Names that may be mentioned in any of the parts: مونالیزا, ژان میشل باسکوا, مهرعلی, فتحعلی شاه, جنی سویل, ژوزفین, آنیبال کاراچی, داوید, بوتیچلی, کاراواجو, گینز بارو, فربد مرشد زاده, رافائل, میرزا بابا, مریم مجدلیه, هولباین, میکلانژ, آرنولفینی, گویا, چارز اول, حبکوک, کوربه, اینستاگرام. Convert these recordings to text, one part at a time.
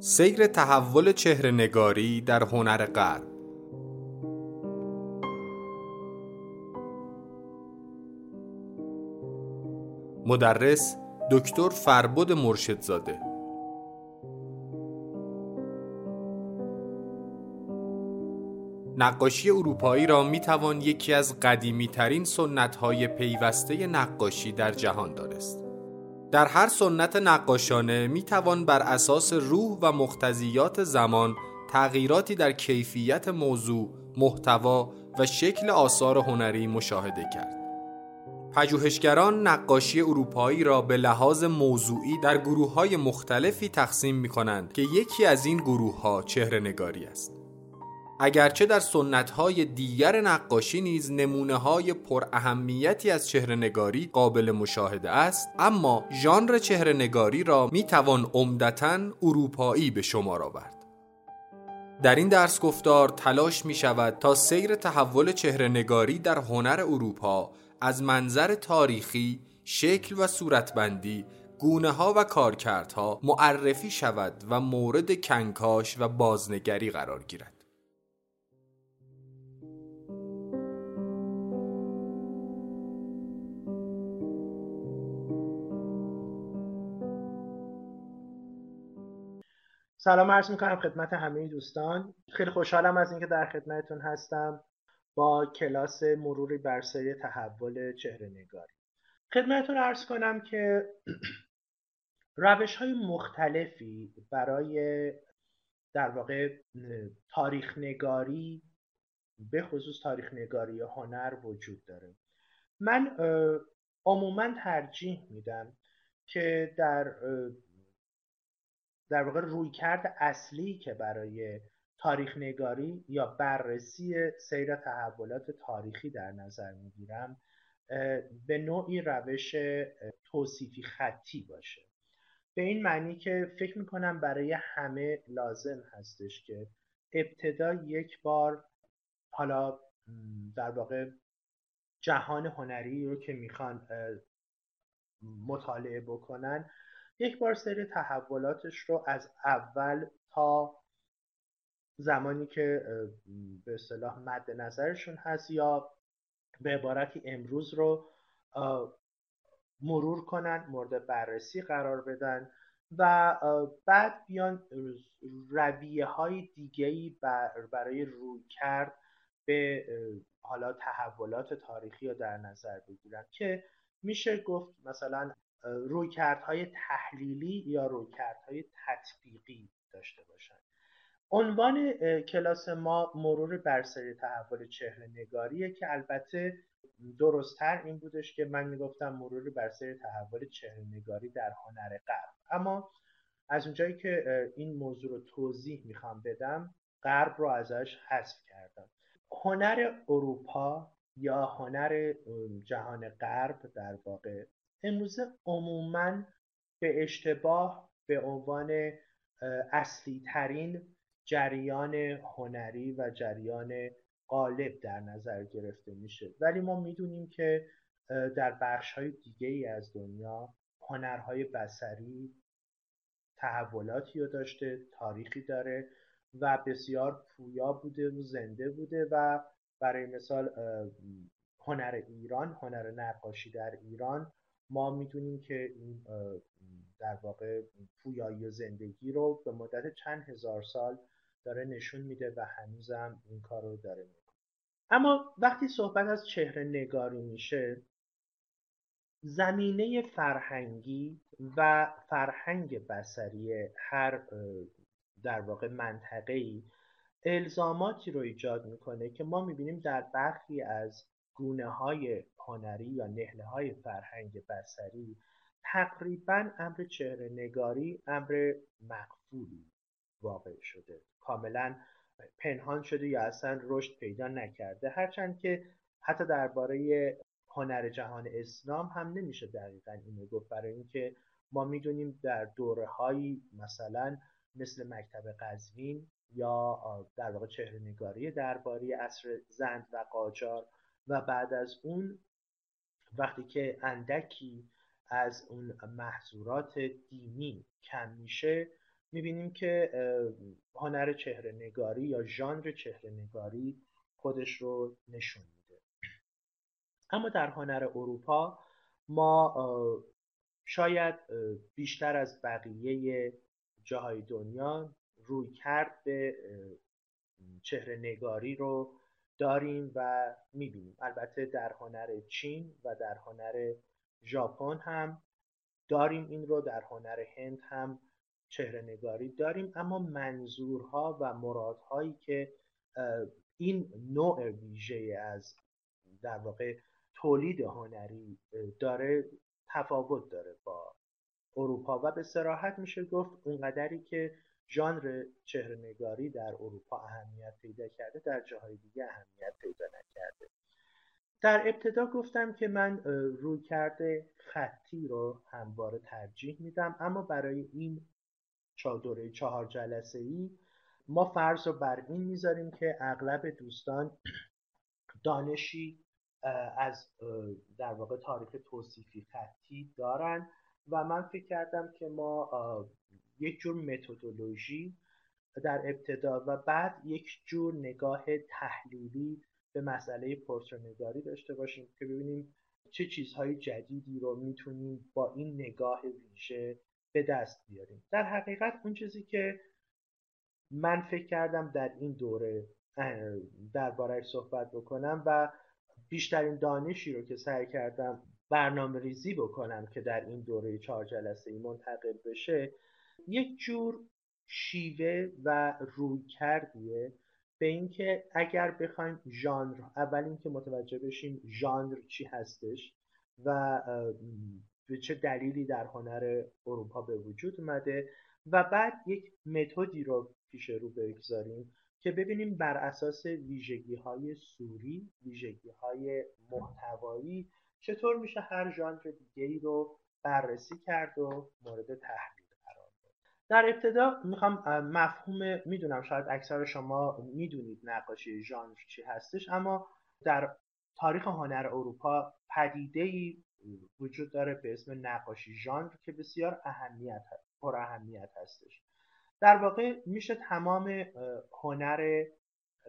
سیر تحول چهره‌نگاری در هنر غرب. مدرس دکتر فربد مرشد زاده. نقاشی اروپایی را میتوان یکی از قدیمی ترین سنت های پیوسته نقاشی در جهان دانست. در هر سنت نقاشانه میتوان بر اساس روح و مقتضیات زمان تغییراتی در کیفیت موضوع، محتوا و شکل آثار هنری مشاهده کرد. پژوهشگران نقاشی اروپایی را به لحاظ موضوعی در گروه‌های مختلفی تقسیم می‌کنند که یکی از این گروه‌ها چهره‌نگاری است. اگرچه در سنت‌های دیگر نقاشی نیز نمونه‌های پر اهمیتی از چهره‌نگاری قابل مشاهده است، اما ژانر چهره‌نگاری را می‌توان عمدتاً اروپایی به شمار آورد. در این درس گفتار تلاش می‌شود تا سیر تحول چهره‌نگاری در هنر اروپا از منظر تاریخی، شکل و صورتبندی، گونه‌ها و کارکردها معرفی شود و مورد کنکاش و بازنگری قرار گیرد. سلام عرض می‌کنم خدمت همه دوستان. خیلی خوشحالم از اینکه در خدمتتون هستم با کلاس مروری بر سیر تحول چهره‌نگاری. خدمتتون عرض کنم که روش‌های مختلفی برای در واقع تاریخ نگاری، به خصوص تاریخ نگاری هنر وجود داره. من عموماً ترجیح میدم که در واقع رویکرد اصلی که برای تاریخ نگاری یا بررسی سیر تحولات تاریخی در نظر میگیرم به نوعی روش توصیفی خطی باشه، به این معنی که فکر میکنم برای همه لازم هستش که ابتدا یک بار حالا در واقع جهان هنری رو که میخوان مطالعه بکنن یک بار سیر تحولاتش رو از اول تا زمانی که به اصطلاح مد نظرشون هست یا به عبارتی امروز رو مرور کنن، مورد بررسی قرار بدن و بعد بیان رویه های دیگه‌ای برای روی کرد به حالا تحولات تاریخی رو در نظر بگیرن که میشه گفت مثلا رویکردهای تحلیلی یا رویکردهای تطبیقی داشته باشن. عنوان کلاس ما مرور بر سیر تحول چهره‌نگاریه که البته درست‌تر این بودش که من میگفتم مرور بر سیر تحول چهره‌نگاری در هنر غرب، اما از اونجایی که این موضوع رو توضیح میخوام بدم غرب رو ازش حذف کردم. هنر اروپا یا هنر جهان غرب در واقع امروزه عموماً به اشتباه به عنوان اصلی ترین جریان هنری و جریان غالب در نظر گرفته میشه، ولی ما میدونیم که در بخش‌های دیگه‌ای از دنیا هنرهای بصری تحولاتی رو داشته، تاریخی داره و بسیار پویا بوده و زنده بوده و برای مثال هنر ایران، هنر نقاشی در ایران ما میدونیم که این در واقع پویایی زندگی رو به مدت چند هزار سال داره نشون میده و هنوزم این کار رو داره میکنه. اما وقتی صحبت از چهره نگاری میشه زمینه فرهنگی و فرهنگ بصری هر در واقع منطقه‌ای الزاماتی رو ایجاد میکنه که ما میبینیم در برخی از گونه‌های هنری یا نهله‌های فرهنگ بصری تقریباً امر چهره‌نگاری امر مقفولی واقع شده، کاملاً پنهان شده یا اصلاً رشد پیدا نکرده، هرچند که حتی درباره هنر جهان اسلام هم نمیشه دقیقاً اینو گفت، برای اینکه ما می‌دونیم در دوره‌هایی مثلاً مثل مکتب قزوین یا در واقع چهره‌نگاری درباره عصر زند و قاجار و بعد از اون وقتی که اندکی از اون محظورات دینی کم میشه میبینیم که هنر چهره نگاری یا ژانر چهره نگاری خودش رو نشون میده. اما در هنر اروپا ما شاید بیشتر از بقیه جاهای دنیا روی کرد به چهره نگاری رو داریم و میبینیم. البته در هنر چین و در هنر ژاپن هم داریم این رو، در هنر هند هم چهره نگاری داریم، اما منظورها و مرادهایی که این نوع ویژه از در واقع تولید هنری داره تفاوت داره با اروپا و به صراحت میشه گفت اونقدری که ژانر چهره نگاری در اروپا اهمیت پیدا کرده در جاهای دیگه اهمیت پیدا نکرده. در ابتدا گفتم که من رویکرد خطی رو همواره ترجیح میدم، اما برای این دوره 4 جلسه‌ای ما فرض رو بر این میذاریم که اغلب دوستان دانشی از در واقع تاریخ توصیفی خطی دارن و من فکر کردم که ما یک جور متدولوژی در ابتدا و بعد یک جور نگاه تحلیلی به مسئله پورترنگاری داشته باشیم که ببینیم چه چیزهای جدیدی رو میتونیم با این نگاه ویژه به دست بیاریم. در حقیقت اون چیزی که من فکر کردم در این دوره درباره‌اش صحبت بکنم و بیشترین دانشی رو که سعی کردم برنامه ریزی بکنم که در این دوره 4 جلسه‌ای منتقل بشه یک جور شیوه و روی کردیه به اینکه اگر بخوایم ژانر، اول اینکه متوجه بشیم ژانر چی هستش و به چه دلیلی در هنر اروپا به وجود اومده و بعد یک متدی رو پیش رو بگذاریم که ببینیم بر اساس ویژگی‌های سوری، ویژگی‌های محتوایی چطور میشه هر ژانر دیگه‌ای رو بررسی کرد و مورد تحلیل قرار داد. در ابتدا میخوام مفهوم، میدونم شاید اکثر شما میدونید نقاشی ژانر چی هستش، اما در تاریخ هنر اروپا پدیده‌ای وجود داره به اسم نقاشی ژانر که بسیار پر اهمیت هستش. در واقع میشه تمام هنر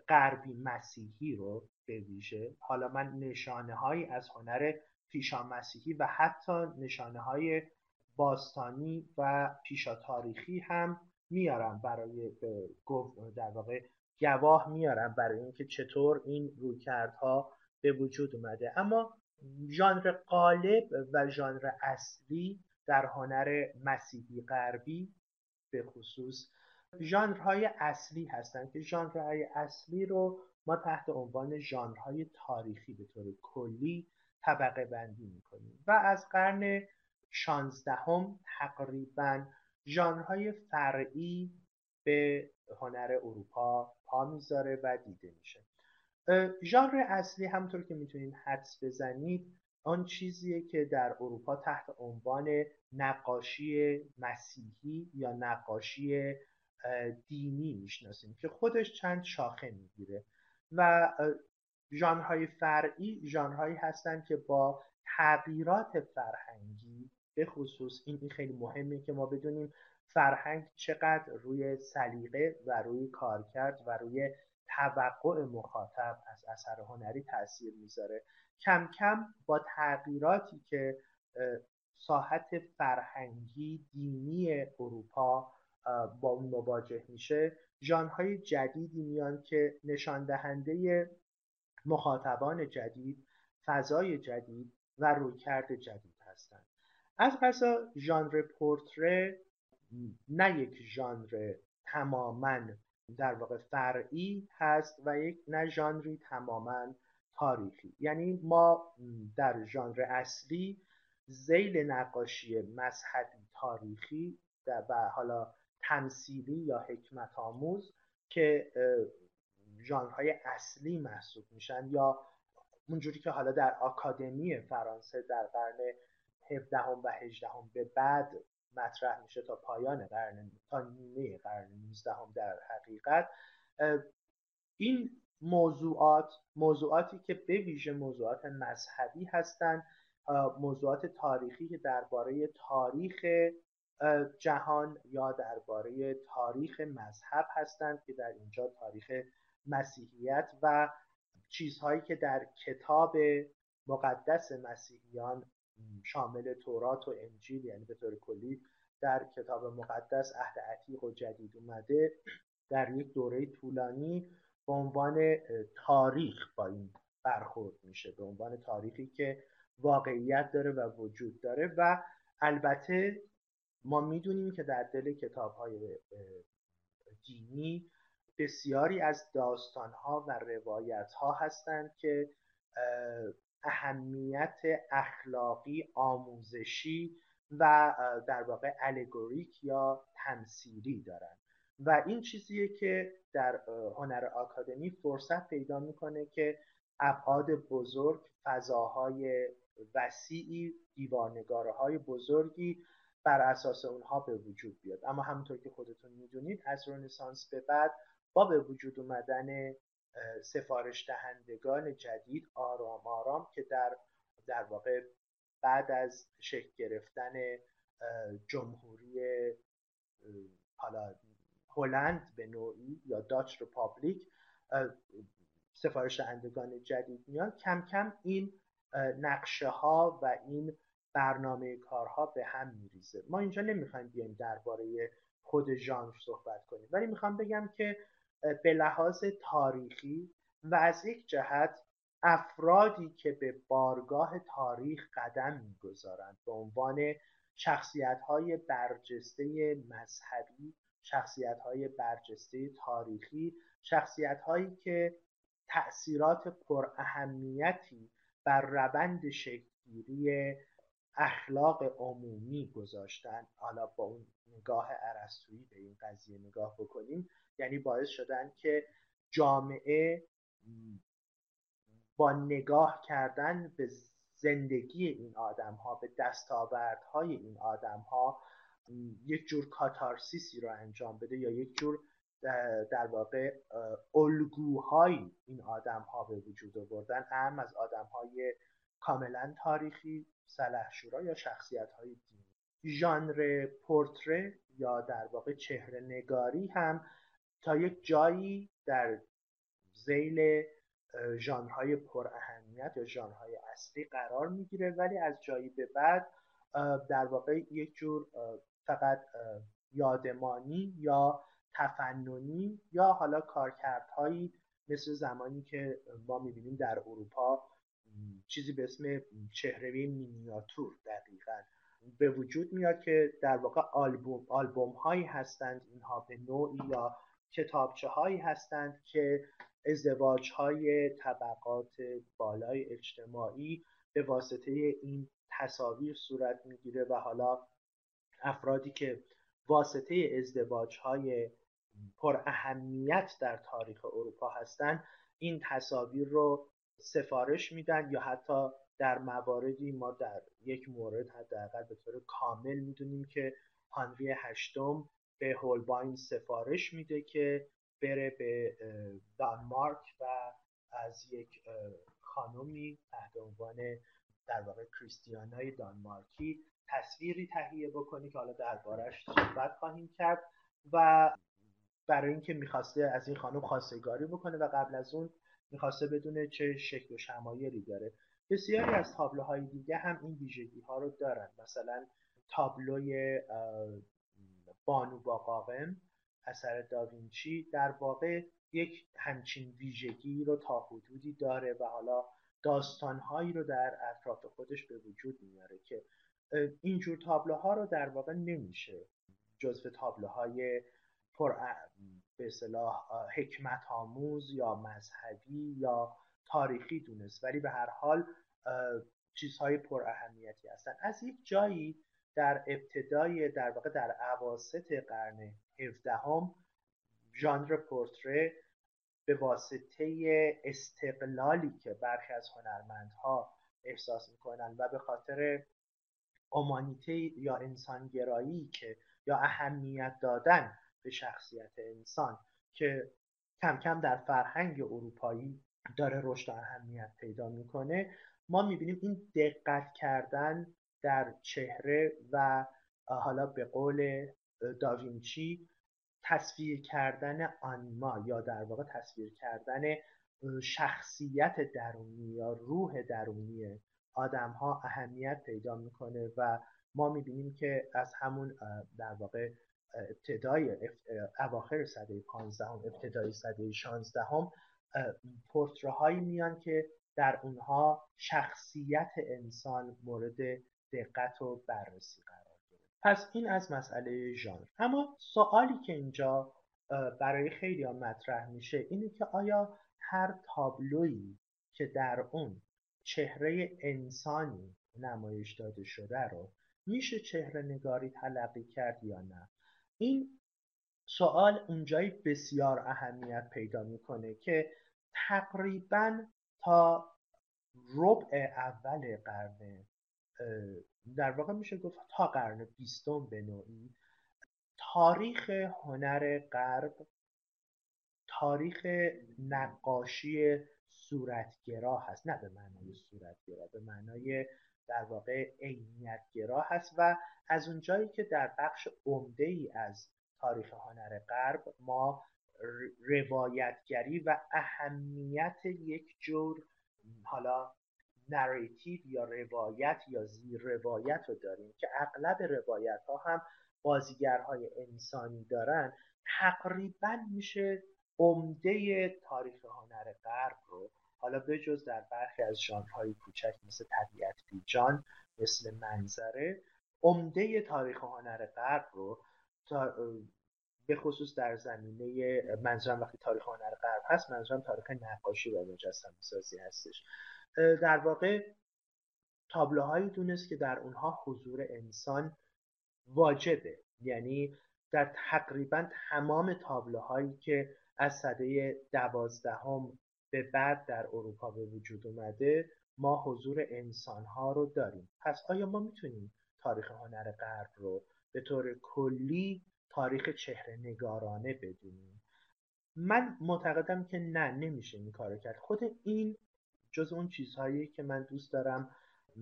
غربی مسیحی رو به ویژه، حالا من نشانه هایی از هنر پیشا مسیحی و حتی نشانه های باستانی و پیشا تاریخی هم میارم برای در واقع گواه میارم برای اینکه چطور این رویکردها به وجود اومده. اما ژانر غالب و ژانر اصلی در هنر مسیحی غربی به خصوص ژانرهای اصلی هستند که ژانرهای اصلی رو ما تحت عنوان ژانرهای تاریخی به طور کلی طبقه بندی می‌کنیم و از قرن 16 تقریباً ژانرهای فرعی به هنر اروپا پا می‌ذاره و دیده میشه. ژانر اصلی همونطور که میتونید حدس بزنید آن چیزیه که در اروپا تحت عنوان نقاشی مسیحی یا نقاشی دینی میشناسیم که خودش چند شاخه میگیره و ژانرهای فرعی ژانرهایی هستن که با تغییرات فرهنگی، به خصوص این خیلی مهمه که ما بدونیم فرهنگ چقدر روی سلیقه و روی کارکرد و روی توقع مخاطب از اثر هنری تاثیر میذاره. کم کم با تغییراتی که ساحت فرهنگی دینی اروپا با اون مواجه میشه ژانرهای جدیدی میان که نشان دهنده مخاطبان جدید، فضای جدید و رویکرد جدید هستند. از پسا ژانر پورتره نه یک ژانر تماماً در واقع فرعی هست و یک نه ژانری تماماً تاریخی، یعنی ما در ژانر اصلی ذیل نقاشی مذهبی تاریخی و حالا تمثیلی یا حکمت آموز که ژانرهای اصلی محسوب میشن یا اونجوری که حالا در آکادمی فرانسه در قرن 17 و 18 به بعد مطرح میشه تا پایان قرن، تا نیمه قرن 19 در حقیقت، این موضوعاتی که به ویژه موضوعات مذهبی هستند، موضوعات تاریخی که درباره تاریخ جهان یا درباره تاریخ مذهب هستند که در اینجا تاریخ مسیحیت و چیزهایی که در کتاب مقدس مسیحیان شامل تورات و انجیل، یعنی به طور کلی در کتاب مقدس عهد عتیق و جدید اومده، در یک دوره طولانی به عنوان تاریخ با این برخورد میشه، به عنوان تاریخی که واقعیت داره و وجود داره. و البته ما میدونیم که در دل کتاب‌های دینی بسیاری از داستان‌ها و روایت‌ها هستند که اهمیت اخلاقی، آموزشی و در واقع الگوریک یا تمثیلی دارند و این چیزیه که در هنر آکادمی فرصت پیدا میکنه که ابعاد بزرگ، فضاهای وسیعی، دیوارنگاره‌های بزرگی بر اساس اونها به وجود بیاد. اما همونطور که خودتون میدونید از رنسانس به بعد با به وجود اومدن سفارش دهندگان جدید آرام آرام که در واقع بعد از شکل گرفتن جمهوری هلند به نوعی یا داچ رپابلیک، سفارش دهندگان جدید میان، کم کم این نقشه ها و این برنامه کارها به هم میریزه. ما اینجا نمیخوایم بیایم درباره خود ژانر صحبت کنیم، ولی میخوام بگم که به لحاظ تاریخی و از یک جهت افرادی که به بارگاه تاریخ قدم میگذارند به عنوان شخصیت‌های برجسته مذهبی، شخصیت‌های برجسته تاریخی، شخصیت‌هایی که تأثیرات پراهمیتی بر روند شکل‌گیری اخلاق عمومی گذاشتن، حالا با اون نگاه ارسطویی به این قضیه نگاه بکنیم، یعنی باعث شدن که جامعه با نگاه کردن به زندگی این آدم‌ها، به دستاوردهای این آدم‌ها یک جور کاتارسیسی رو انجام بده یا یک جور در واقع الگوهایی این آدم‌ها به وجود آوردن، هم از آدم‌های کاملا تاریخی، سلحشورا یا شخصیت‌های دینی. ژانر پورتره یا در واقع چهره نگاری هم تا یک جایی در ذیل ژانرهای پراهمیت یا ژانرهای اصلی قرار میگیره، ولی از جایی به بعد در واقع یک جور فقط یادمانی یا تفننی یا حالا کارکردهایی مثل زمانی که ما میبینیم در اروپا چیزی به اسم چهره‌ی مینیاتور دقیقاً به وجود میاد که در واقع آلبوم هایی هستند، اینها به نوعی یا کتابچه هایی هستند که ازدواج های طبقات بالای اجتماعی به واسطه این تصاویر صورت میگیره و حالا افرادی که واسطه ازدواج های پراهمیت در تاریخ اروپا هستند این تصاویر رو سفارش میدن یا حتی در مواردی ما در یک مورد حداقل به طور کامل میدونیم که هنری هشتم به هولباین سفارش میده که بره به دانمارک و از یک خانومی تحت عنوان در واقع کریستیانای دانمارکی تصویری تهیه بکنی که حالا دربارش صحبت خواهیم کرد و برای اینکه میخواسته از این خانم خواستگاری بکنه و قبل از اون میخواسته بدونه چه شکل و شمایلی داره. بسیاری از تابلوهای دیگه هم این ویژگی‌ها رو دارن، مثلا تابلوی بانو با قاقم اثر داوینچی در واقع یک همچین ویژگی رو تا حدودی داره و حالا داستان‌هایی رو در اطراف خودش به وجود میاره که اینجور تابلوها رو در واقع نمیشه جزو تابلوهای به اصطلاح حکمت آموز یا مذهبی یا تاریخی دونست، ولی به هر حال چیزهای پراهمیتی هستن. از یک جایی در ابتدای در واقع در اواسط قرن 17 ژانر پورتره به واسطه استقلالی که برخی از هنرمندها احساس میکنن و به خاطر اومانیته یا انسانگرایی که یا اهمیت دادن به شخصیت انسان که کم کم در فرهنگ اروپایی داره رشد و اهمیت پیدا میکنه، ما میبینیم این دقت کردن در چهره و حالا به قول داوینچی تصویر کردن آنما یا در واقع تصویر کردن شخصیت درونی یا روح درونی آدم ها اهمیت پیدا میکنه و ما میبینیم که از همون در واقع ابتدای اواخر سده 15 ابتدای سده 16 پورترهایی میان که در اونها شخصیت انسان مورد دقت و بررسی قرار گرفت. پس این از مسئله ژانر. اما سوالی که اینجا برای خیلی ها مطرح میشه اینه که آیا هر تابلویی که در اون چهره انسانی نمایش داده شده رو میشه چهره نگاری تلقی کرد یا نه؟ این سوال اونجایی بسیار اهمیت پیدا میکنه که تقریباً تا ربع اول قرن، در واقع میشه گفت تا قرن 20 به نوعی، تاریخ هنر غرب، تاریخ نقاشی صورتگرا هست، نه به معنای صورتگرا، به معنای در واقع عینیت‌گرا هست و از اونجایی که در بخش عمده‌ای از تاریخ هنر غرب ما روایتگری و اهمیت یک جور حالا نریتیو یا روایت یا زیر روایت رو داریم که اغلب روایت ها هم بازیگرهای انسانی دارن، تقریبا میشه عمده تاریخ هنر غرب رو، حالا بجز در برخی از ژانرهای کوچک مثل طبیعت پیجان، مثل منظره، عمده تاریخ هنر غرب رو به خصوص در زمینه، منظورم وقتی تاریخ هنر غرب هست منظورم تاریخ نقاشی و مجسمه‌سازی هستش، در واقع تابلوهایی دونست که در اونها حضور انسان واجبه. یعنی در تقریبا تمام تابلوهایی که از سده 12 به بعد در اروپا به وجود اومده ما حضور انسانها رو داریم. پس آیا ما میتونیم تاریخ هنر غرب رو به طور کلی تاریخ چهره نگارانه بدونیم؟ من معتقدم که نه، نمیشه این کارو کرد. خود این جز اون چیزهایی که من دوست دارم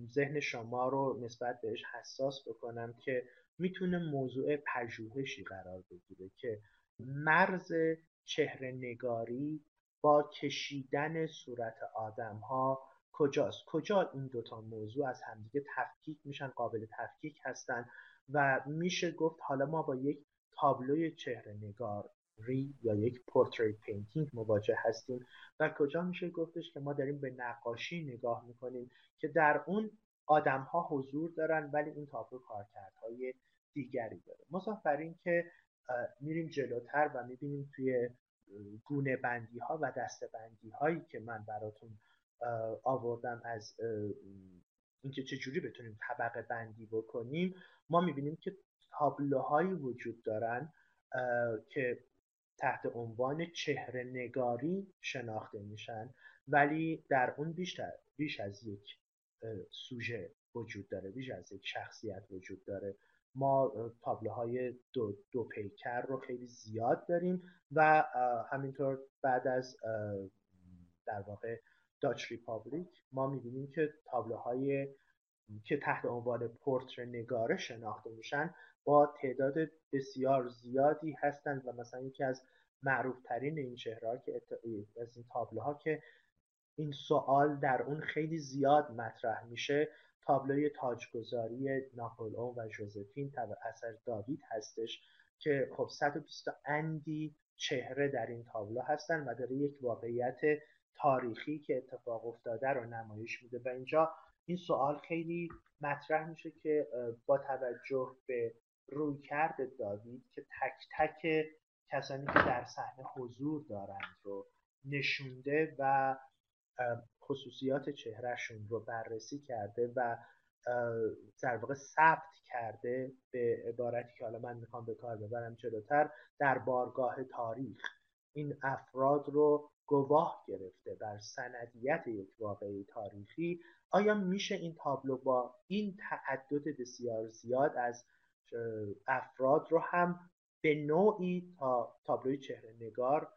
ذهن شما رو نسبت بهش حساس بکنم که میتونه موضوع پژوهشی قرار بگیره که مرز چهره نگاری با کشیدن صورت آدم ها کجاست، کجا این دوتا موضوع از همدیگه تفکیک میشن، قابل تفکیک هستن و میشه گفت حالا ما با یک تابلوی چهره نگاری یا یک پورتریت پینتینگ مواجه هستیم و کجا میشه گفتش که ما داریم به نقاشی نگاه میکنیم که در اون آدم ها حضور دارن ولی این تابلو کارکردهای دیگری داره. مسافرین که میریم جلوتر و میبینیم توی گونه بندی ها و دسته بندی هایی که من براتون آوردم از اینکه چجوری بتونیم طبقه بندی بکنیم، ما میبینیم که تابلوهایی وجود دارن که تحت عنوان چهره نگاری شناخته میشن ولی در اون بیش از یک سوژه وجود داره، بیش از یک شخصیت وجود داره. ما تابلوهای دو پیکر رو خیلی زیاد داریم و همینطور بعد از در واقع داچ ریپابلیک ما می‌بینیم که تابلوهای که تحت عنوان پورتره نگاره شناخته میشن با تعداد بسیار زیادی هستند و مثلا یکی از معروف‌ترین این چهره‌ها که از این تابلوها که این سوال در اون خیلی زیاد مطرح میشه، تابلوی تاجگذاری ناپلئون و ژوزفین تبع اثر داوید هستش که خب 120 اندی چهره در این تابلو هستن و داره یک واقعیت تاریخی که اتفاق افتاده رو نمایش میده و اینجا این سوال خیلی مطرح میشه که با توجه به رویکرد داوید که تک تک کسانی که در صحنه حضور دارند رو نشونده و خصوصیات چهرهشون رو بررسی کرده و در واقع ثبت کرده، به عبارتی که حالا من میخوام به کار ببرم جلوتر، در بارگاه تاریخ این افراد رو گواه گرفته بر سندیت یک واقعه تاریخی. آیا میشه این تابلو با این تعدد بسیار زیاد از افراد رو هم به نوعی تابلوی چهره نگار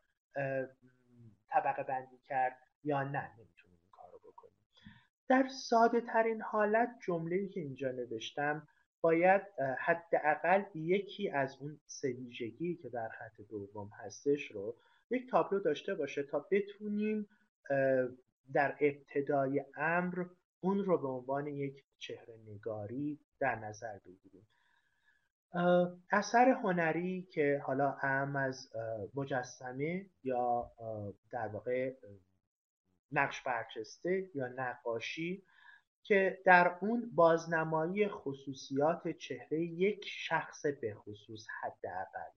طبقه بندی کرد یا نه نمیتونیم این کار رو بکنیم. در ساده ترین حالت جمله‌ای که اینجا نوشتم باید حداقل یکی از اون سه ویژگی که در خط دوم هستش رو یک تابلو داشته باشه تا بتونیم در ابتدای امر اون رو به عنوان یک چهره نگاری در نظر بگیریم. اثر هنری که حالا اهم از مجسمه یا در واقع نقش برجسته یا نقاشی که در اون بازنمایی خصوصیات چهره یک شخص به خصوص حداقل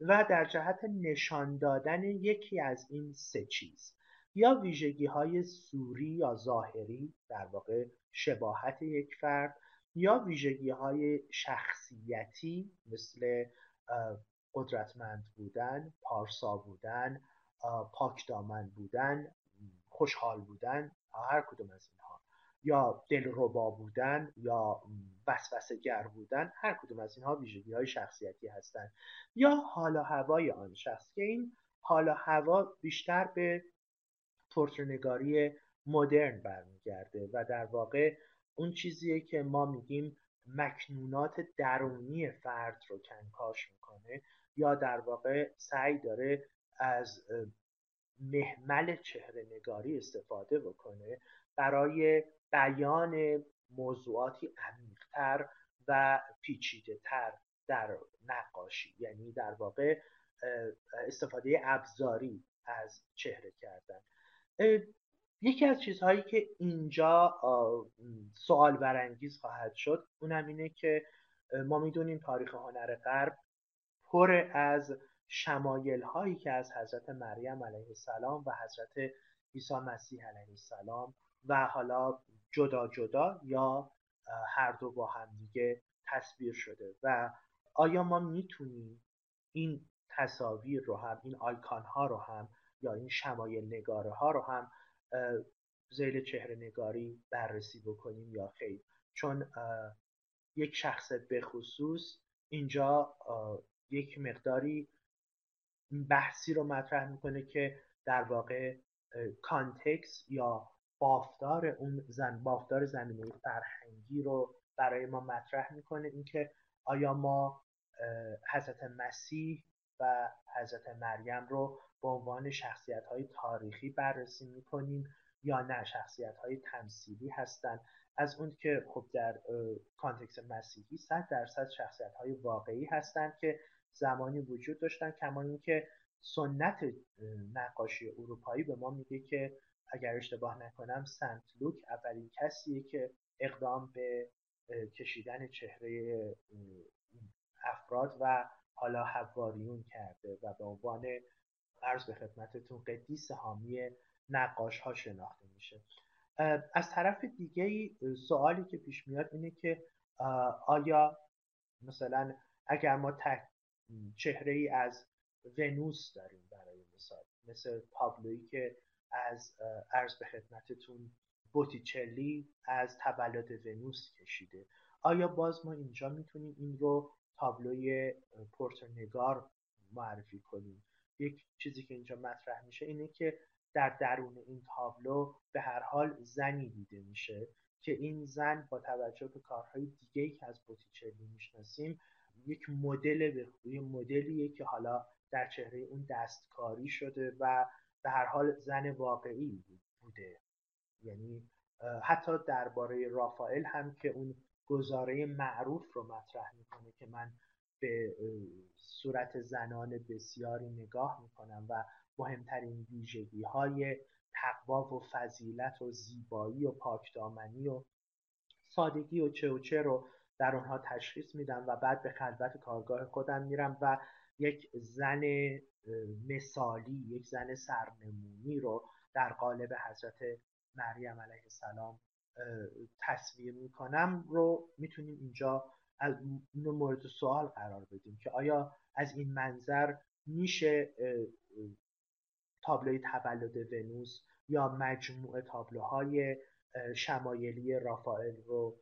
و در جهت نشان دادن یکی از این سه چیز یا ویژگی‌های صوری یا ظاهری در واقع شباهت یک فرد یا ویژگی‌های شخصیتی مثل قدرتمند بودن، پارسا بودن، پاکدامن بودن، خوشحال بودن، هر کدوم از اینها یا دلربا بودن یا وسوسه‌گر بودن، هر کدوم از اینها ویژگی‌های شخصیتی هستند یا حال و هوای آن شخص که این حال و هوا بیشتر به پورترنگاری مدرن برمیگرده و در واقع اون چیزیه که ما میگیم مکنونات درونی فرد رو کنکاش میکنه یا در واقع سعی داره از محمل چهره نگاری استفاده بکنه برای بیان موضوعاتی عمیق‌تر و پیچیده‌تر در نقاشی، یعنی در واقع استفاده ابزاری از چهره کردن. یکی از چیزهایی که اینجا سوال برانگیز خواهد شد اونم اینه که ما میدونیم تاریخ هنر غرب پر از شمایل هایی که از حضرت مریم علیه السلام و حضرت عیسی مسیح علیه السلام و حالا جدا جدا یا هر دو با هم دیگه تصویر شده و آیا ما میتونیم این تصاویر رو هم، این آیکان ها رو هم یا این شمایل نگاره ها رو هم ذیل چهره نگاری بررسی بکنیم یا خیر؟ چون یک شخص به خصوص اینجا یک مقداری بحثی رو مطرح میکنه که در واقع کانتکس یا بافتار اون بافتار زمینه فرهنگی رو برای ما مطرح میکنه، اینکه آیا ما حضرت مسیح و حضرت مریم رو به عنوان شخصیت‌های تاریخی بررسی می‌کنیم یا نه شخصیت‌های تمثیلی هستند، از اون که خب در کانتکست مسیحی 100% شخصیت‌های واقعی هستند که زمانی وجود داشتن، کما اینکه سنت نقاشی اروپایی به ما میگه که اگر اشتباه نکنم سنت لوک اولین کسیه که اقدام به کشیدن چهره افراد و حالا حواریون کرده و به عنوان عرض به خدمتتون قدیس حامی نقاش ها شناخته میشه. از طرف دیگه سوالی که پیش میاد اینه که آیا مثلا اگر ما چهره ای از ونوس داریم برای مثال، مثل پابلویی که از عرض به خدمتتون بوتیچلی از تولد ونوس کشیده، آیا باز ما اینجا میتونیم این رو تابلوی پورترنگار معرفی کنیم؟ یک چیزی که اینجا مطرح میشه اینه که در درون این تابلو به هر حال زنی دیده میشه که این زن با توجه به کارهای دیگه‌ای که از بوتیچلی میشناسیم یک مدلیه که حالا در چهره اون دستکاری شده و به هر حال زن واقعی بوده. یعنی حتی درباره رافائل هم که اون گزاره معروف رو مطرح میکنه که من به صورت زنان بسیاری نگاه میکنم و مهمترین ویژگی های تقوا و فضیلت و زیبایی و پاکدامنی و سادگی و چه رو در اونها تشخیص میدم و بعد به خلوت کارگاه خودم میرم و یک زن مثالی، یک زن سرنمونی رو در قالب حضرت مریم علیه السلام تصویر میکنم رو میتونیم اینجا از اینو مورد سوال قرار بدیم که آیا از این منظر میشه تابلوی تولد ونوس یا مجموعه تابلوهای شمایلی رافائل رو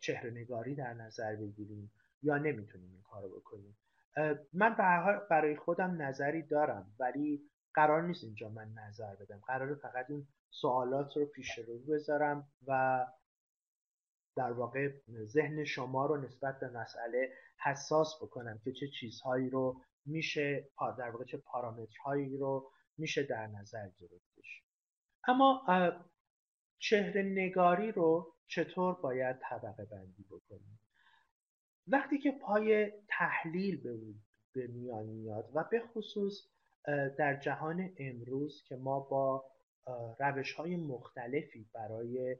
چهره نگاری در نظر بگیریم یا نمیتونیم این کارو بکنیم؟ من به هر حال برای خودم نظری دارم، ولی قرار نیست اینجا من نظر بدم، قراره فقط این سوالات رو پیش رو بذارم و در واقع ذهن شما رو نسبت به مسئله حساس بکنم که چه چیزهایی رو میشه، در واقع چه پارامترهایی رو میشه در نظر گرفتش. اما چهره نگاری رو چطور باید طبقه بندی بکنیم؟ وقتی که پای تحلیل به میان میاد و به خصوص در جهان امروز که ما با روش‌های مختلفی برای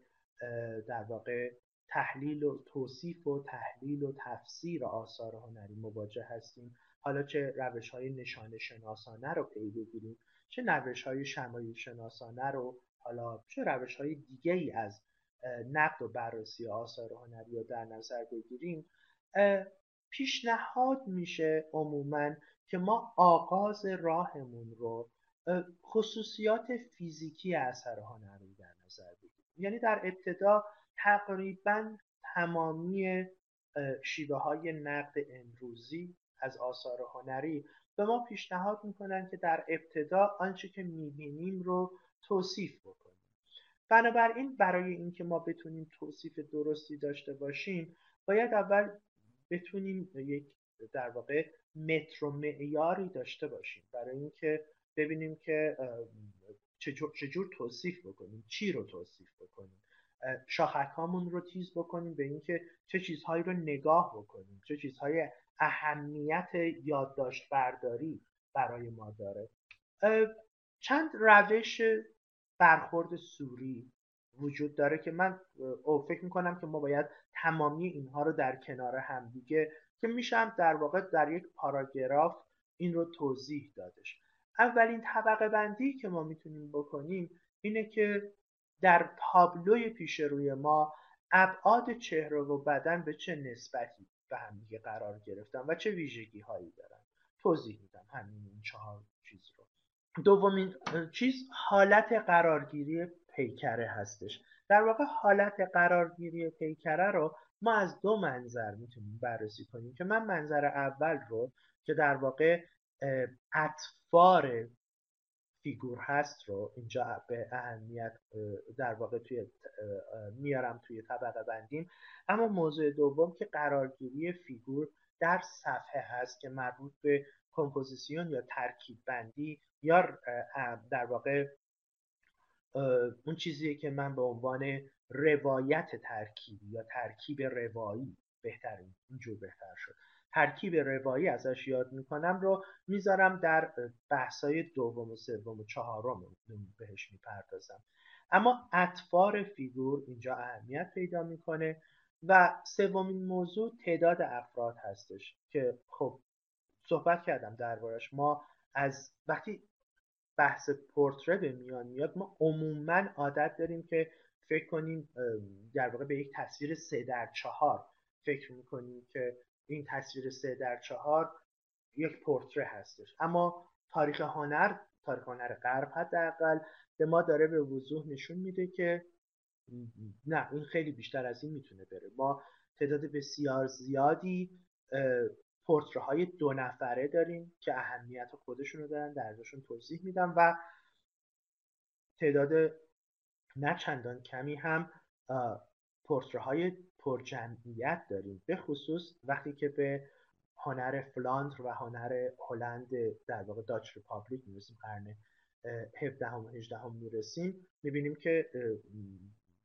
در واقع تحلیل و توصیف و تحلیل و تفسیر آثار هنری مواجه هستیم، حالا چه روش‌های نشانه شناسانه رو پی بگیریم، چه روش‌های شمایل شناسانه رو، حالا چه روش‌های دیگه‌ای از نقد و بررسی آثار هنری رو در نظر بگیریم، پیشنهاد میشه عموماً که ما آغاز راهمون رو خصوصیات فیزیکی اثر هنری در نظر بگیریم. یعنی در ابتدا تقریباً تمامی شیوه‌های نقد امروزی از آثار هنری به ما پیشنهاد میکنن که در ابتدا آنچه که میبینیم رو توصیف بکنیم. بنابراین برای اینکه ما بتونیم توصیف درستی داشته باشیم، باید اول بتونیم یک در واقع متر و معیاری داشته باشیم برای اینکه ببینیم که چجور توصیف بکنیم، چی رو توصیف بکنیم، شاخکامون رو تیز بکنیم به اینکه چه چیزهایی رو نگاه بکنیم، چه چیزهای اهمیت یادداشت برداری برای ما داره. چند روش برخورد سوری وجود داره که من فکر میکنم که ما باید تمامی اینها رو در کنار هم دیگه که میشم در واقع در یک پاراگراف این رو توضیح دادش. اولین طبقه بندی که ما میتونیم بکنیم اینه که در تابلوی پیش روی ما ابعاد چهره و بدن به چه نسبتی به هم دیگه قرار گرفتن و چه ویژگی هایی دارن. توضیح میدم همین این چهار چیز رو. دومین چیز حالت قرارگیری پیکره هستش. در واقع حالت قرارگیری پیکره رو ما از دو منظر میتونیم بررسی کنیم که من منظر اول رو که در واقع اطفار فیگور هست رو اینجا به اهمیت در واقع میارم توی طبقه بندیم، اما موضوع دوم که قرارگیری فیگور در صفحه هست که مربوط به کمپوزیسیون یا ترکیب بندی یا در واقع اون چیزیه که من به عنوان روایت ترکیبی یا ترکیب روایی بهترین اینجور بهتر شد ترکیب روایی ازش یاد میکنم رو میذارم در بحثای دوم و سوم و چهارم بهش میپردازم. اما اطفار فیگور اینجا اهمیت پیدا میکنه و سومین موضوع تعداد افراد هستش که خب صحبت کردم دربارش. ما از وقتی بحث پورتره به میان میاد ما عموما عادت داریم که فکر کنیم در واقع به یک تصویر 3x4 فکر میکنیم که این تصویر 3x4 یک پورتره هستش، اما تاریخ هنر غرب حداقل به ما داره به وضوح نشون میده که نه، این خیلی بیشتر از این میتونه بره. ما تعداد بسیار زیادی پورتره های 2 نفره داریم که اهمیت خودشون رو دارن، درشون توضیح میدم و تعداد نه چندان کمی هم پورتره های پرجمعیت داریم، به خصوص وقتی که به هنر فلاندر و هنر هلند در واقع داچ ریپابلیک میرسیم، قرن 17 و 18 میرسیم، میبینیم که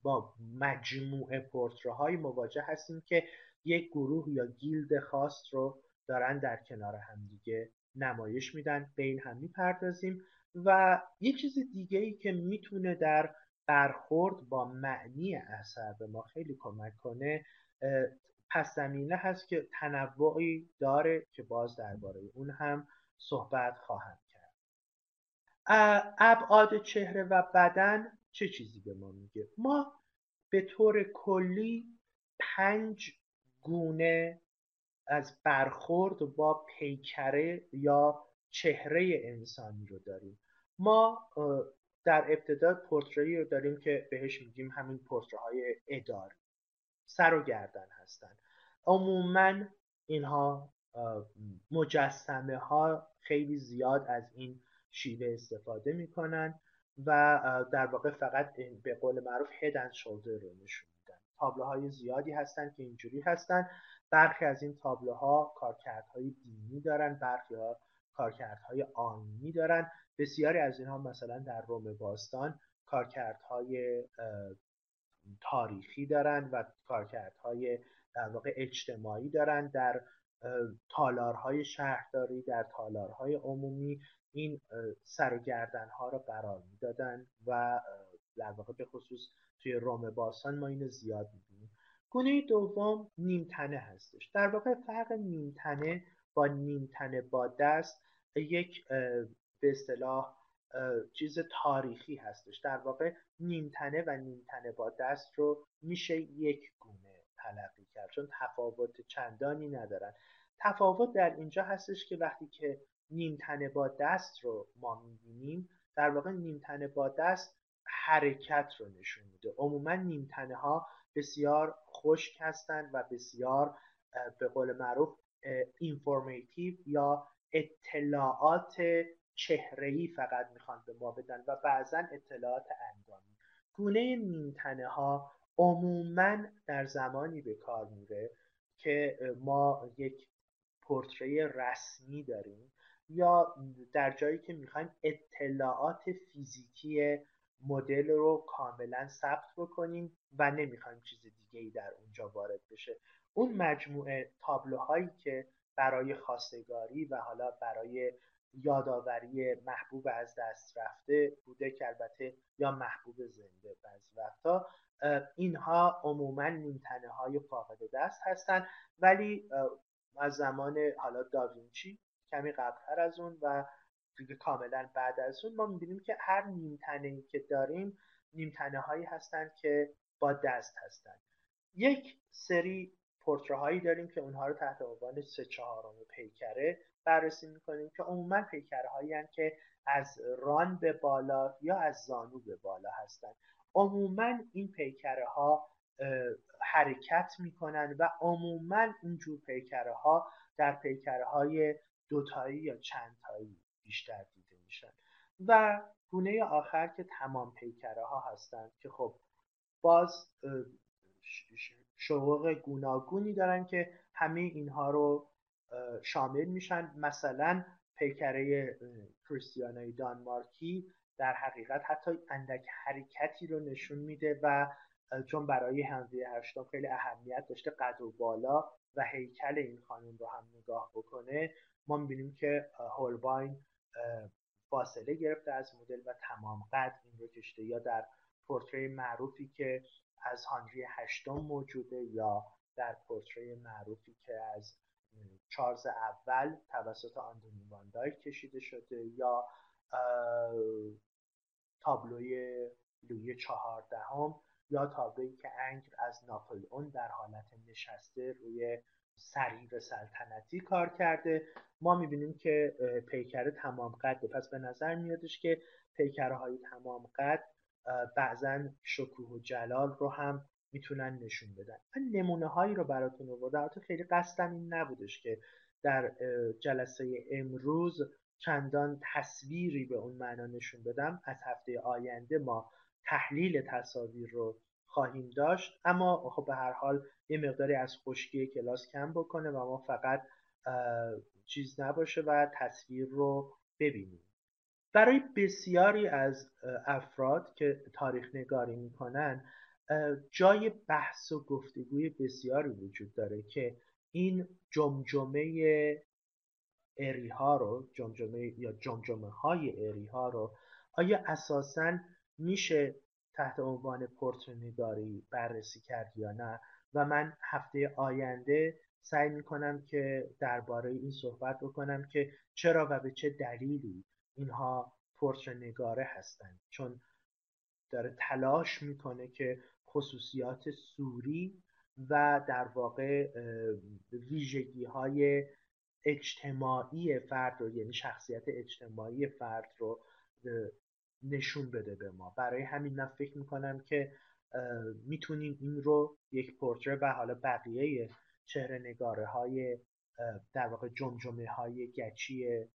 با مجموعه پورتره های مواجه هستیم که یک گروه یا گیلد خاص رو دارن در کنار همدیگه نمایش میدن. به این هم میپردازیم و یه چیز دیگه ای که میتونه در برخورد با معنی اثر به ما خیلی کمک کنه پس زمینه هست که تنوعی داره که باز درباره اون هم صحبت خواهم کرد. ابعاد چهره و بدن چه چیزی به ما میگه؟ ما به طور کلی 5 گونه از برخورد با پیکره یا چهره انسانی رو داریم. ما در ابتدا پورتری رو داریم که بهش میگیم همین پورتره های اداری، سر و گردن هستن. عموما اینها مجسمه ها خیلی زیاد از این شیوه استفاده میکنن و در واقع فقط به قول معروف هد اند شولدر رو نشون میدن. تابلوهای زیادی هستن که اینجوری هستن. برخی از این تابلوها کارکردهای دینی دارن، برخی ها کارکردهای آیینی دارن. بسیاری از اینها مثلا در روم باستان کارکردهای تاریخی دارن و کارکردهای در واقع اجتماعی دارن. در تالارهای شهرداری، در تالارهای عمومی این سر و گردنها رو قرار میدادن و در واقع به خصوص توی روم باستان ما اینو زیاد میبینیم. گونه دوم نیمتنه هستش. در واقع فرق نیمتنه با نیمتنه با دست یک به اصطلاح چیز تاریخی هستش. در واقع نیمتنه و نیمتنه با دست رو میشه یک گونه تلقی کرد چون تفاوت چندانی ندارن. تفاوت در اینجا هستش که وقتی که نیمتنه با دست رو ما میبینیم، در واقع نیمتنه با دست حرکت رو نشون میده. عموما نیمتنه ها بسیار خشک هستند و بسیار به قول معروف اینفورماتیو یا اطلاعات چهره‌ای فقط میخوان به ما بدن و بعضا اطلاعات اندامی. گونه نیمتنه ها عموما در زمانی به کار میره که ما یک پورتری رسمی داریم یا در جایی که میخوایم اطلاعات فیزیکی مدل رو کاملا ثبت بکنیم و نمیخوایم چیز دیگه‌ای در اونجا وارد بشه. اون مجموعه تابلوهایی که برای خواستگاری و حالا برای یادآوری محبوب از دست رفته بوده که البته یا محبوب زنده بعضی وقتا، اینها عموما نیمتنه های فاقد دست هستن. ولی از زمان حالا داوینچی کمی قبلتر از اون و دیگه کاملا بعد از اون ما می‌بینیم که هر نیمتنه‌ای که داریم نیمتنه هایی هستن که با دست هستن. یک سری پورتره هایی داریم که اونها رو تحت عنوان 3/4 پیکره بررسی می‌کنیم که عموما پیکره هایی هستن که از ران به بالا یا از زانو به بالا هستن. عموما این پیکره ها حرکت میکنن و عموما اینجور پیکره ها در پیکره های دوتایی یا چندتایی بیشتر دیده میشن. و گونه آخر که تمام پیکره ها هستن که خب باز شقوق گوناگونی دارن که همه اینها رو شامل میشن. مثلا پیکره کریستیانای دانمارکی در حقیقت حتی اندک حرکتی رو نشون میده و چون برای هنری هشتم خیلی اهمیت داشته قد و بالا و هیکل این خانم رو هم نگاه بکنه، ما می‌بینیم که هولباین فاصله گرفته از مدل و تمام قد این رو کشته. یا در پورتری معروفی که از هنری هشتم موجوده یا در پورتری معروفی که از چارز اول توسط اندونیواندار کشیده شده یا تابلوی لویه 14 یا تابلویی که انگر از ناپلئون در حالت نشسته روی سریر سلطنتی کار کرده، ما میبینیم که پیکره تمام قده. پس به نظر میادش که پیکره های تمام قد بعضا شکوه و جلال رو هم میتونن نشون بدن. من نمونه هایی رو براتون آوردم. خیلی قصدم این نبودش که در جلسه امروز چندان تصویری به اون معنا نشون بدم. از هفته آینده ما تحلیل تصاویر رو خواهیم داشت، اما خب به هر حال یه مقداری از خشکی کلاس کم بکنه و ما فقط چیز نباشه و تصویر رو ببینیم. برای بسیاری از افراد که تاریخ نگاری میکنن جای بحث و گفتگوی بسیاری وجود داره که این جمجمه اری ها رو جمجمه های اری ها رو آیا اساساً میشه تحت عنوان پورتری نگاری بررسی کرد یا نه. و من هفته آینده سعی میکنم که درباره این صحبت بکنم که چرا و به چه دلیلی اینها پورتری نگاره هستند، چون داره تلاش میکنه که خصوصیات سوری و در واقع ویژگی های اجتماعی فرد رو، یعنی شخصیت اجتماعی فرد رو نشون بده به ما. برای همین من فکر میکنم که میتونیم این رو یک پورتره و حالا بقیه چهره نگاره های در واقع جمجمه های گچی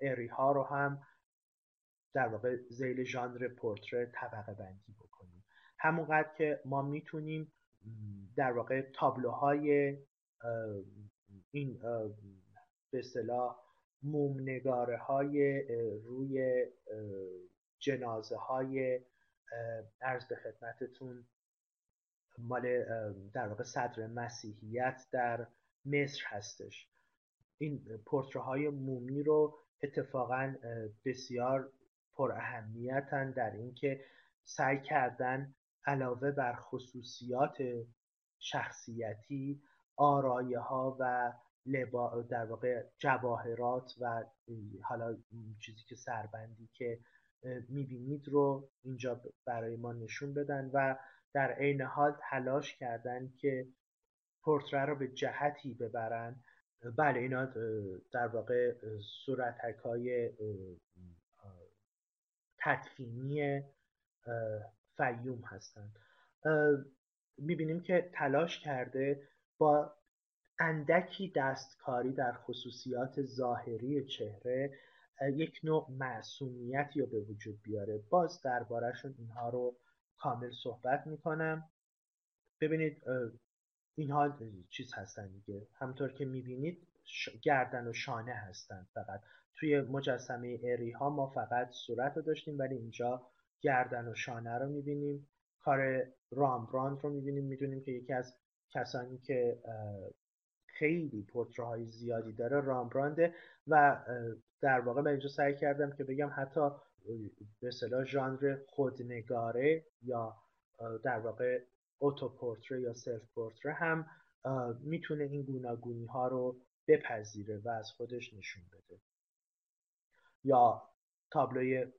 اری ها رو هم در واقع ذیل ژانر پورتره طبقه بندی بکنیم. همونقدر که ما میتونیم در واقع تابلوهای این به اصطلاح مومنگاره های روی جنازه های عرض به خدمتتون مال در واقع صدر مسیحیت در مصر هستش، این پورتره های مومی رو اتفاقا بسیار پر اهمیتن در اینکه سعی کردن علاوه بر خصوصیات شخصیتی آرایه ها و در واقع جواهرات و حالا چیزی که سربندی که میبینید رو اینجا برای ما نشون بدن و در عین حال تلاش کردن که پورتره رو به جهتی ببرن. بله اینا در واقع صورتک های تدفینی فیوم هستن. میبینیم که تلاش کرده با اندکی دستکاری در خصوصیات ظاهری چهره یک نوع معصومیتی رو به وجود بیاره. باز درباره‌شون اینها رو کامل صحبت میکنم. ببینید اینها چیز هستن دیگه، همطور که میبینید گردن و شانه هستن. فقط توی مجسمه اری ها ما فقط صورت رو داشتیم ولی اینجا گردن و شانه رو میبینیم. کار رامبراند رو میبینیم، میدونیم که یکی از کسانی که خیلی پورتره های زیادی داره رامبرانده و در واقع من اینجا سعی کردم که بگم حتی به اصطلاح ژانر خودنگاره یا در واقع اوتو پورتره یا سلف پورتره هم میتونه این گوناگونی ها رو بپذیره و از خودش نشون بده. یا تابلوی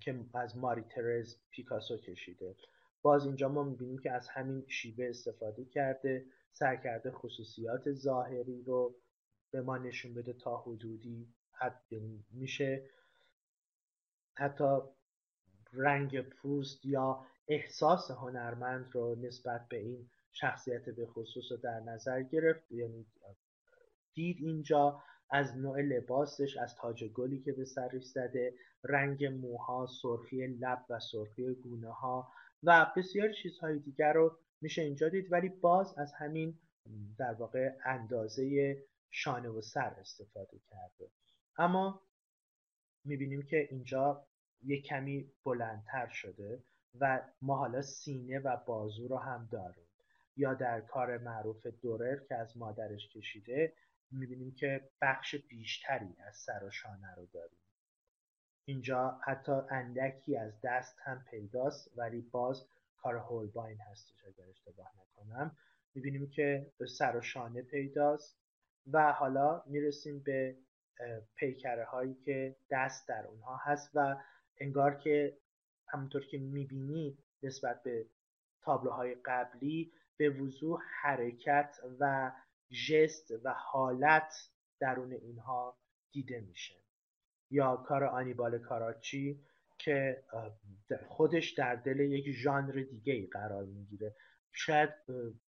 که از ماری ترز پیکاسو کشیده، باز اینجا ما میبینیم که از همین شیوه استفاده کرده، سعی کرده خصوصیات ظاهری رو به ما نشون بده تا حدودی. حتی میشه حتی رنگ پوست یا احساس هنرمند رو نسبت به این شخصیت به خصوص رو در نظر گرفت، یعنی دید اینجا از نوع لباسش، از تاج گلی که به سرش زده، رنگ موها، سرخی لب و سرخی گونه ها و بسیار چیزهای دیگر رو میشه اینجا دید. ولی باز از همین در واقع اندازه شانه و سر استفاده کرده. اما میبینیم که اینجا یک کمی بلندتر شده و ما حالا سینه و بازو رو هم داریم. یا در کار معروف دورر که از مادرش کشیده میبینیم که بخش بیشتری از سر و شانه رو داریم. اینجا حتی اندکی از دست هم پیداست ولی باز کار هولباین هستش اگر اشتباه نکنم. میبینیم که سر و شانه پیداست و حالا میرسیم به پیکره هایی که دست در اونها هست و انگار که همونطور که میبینی نسبت به تابلوهای قبلی به وضوح حرکت و ژست و حالت درون اینها دیده میشه. یا کار آنیبال کاراچی که خودش در دل یک ژانر دیگه‌ای قرار میگیره. شاید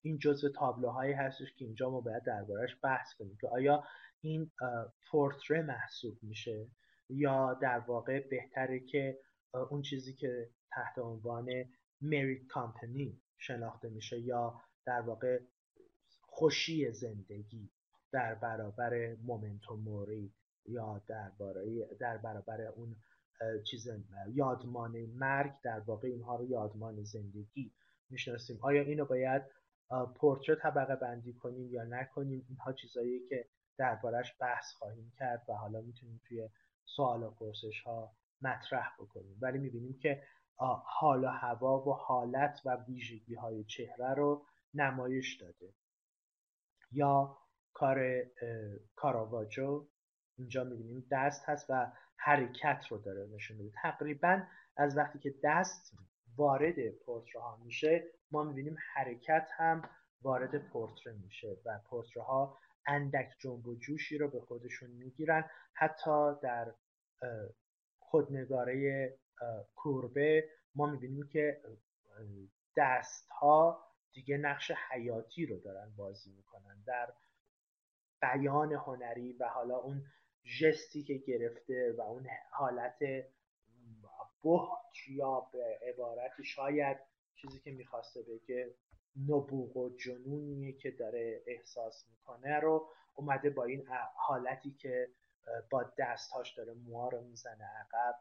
این جزو تابلوهایی هستش که اینجا ما باید دربارش بحث کنیم که آیا این پورتره محسوب میشه یا در واقع بهتره که اون چیزی که تحت عنوان مریت کامپنی شناخته میشه یا در واقع خوشی زندگی در برابر مومنتو موری یا در برابر اون چیز یادمان مرگ، در واقع اینها رو یادمان زندگی میشناسیم، آیا اینو باید پورتره طبقه بندی کنیم یا نکنیم؟ اینها چیزاییه که دربارش بحث خواهیم کرد و حالا میتونیم توی سوال و پرسش ها مطرح بکنیم. ولی میبینیم که حال و هوا و حالت و ویژگی های چهره رو نمایش داده. یا کار کاراواجو، اینجا میبینیم دست هست و حرکت رو داره نشون میده. تقریبا از وقتی که دست وارد پورتره ها میشه ما میبینیم حرکت هم وارد پورتره میشه و پورتره ها اندک جنب و جوشی رو به خودشون میگیرن. حتی در خودنگاره کوربه ما میبینیم که دست ها دیگه نقش حیاتی رو دارن بازی میکنن در بیان هنری و حالا اون ژستی که گرفته و اون حالت بهت یا به عبارتی شاید چیزی که میخواسته بگه نبوغ و جنونیه که داره احساس میکنه رو اومده با این حالتی که با دستاش داره موها رو میزنه عقب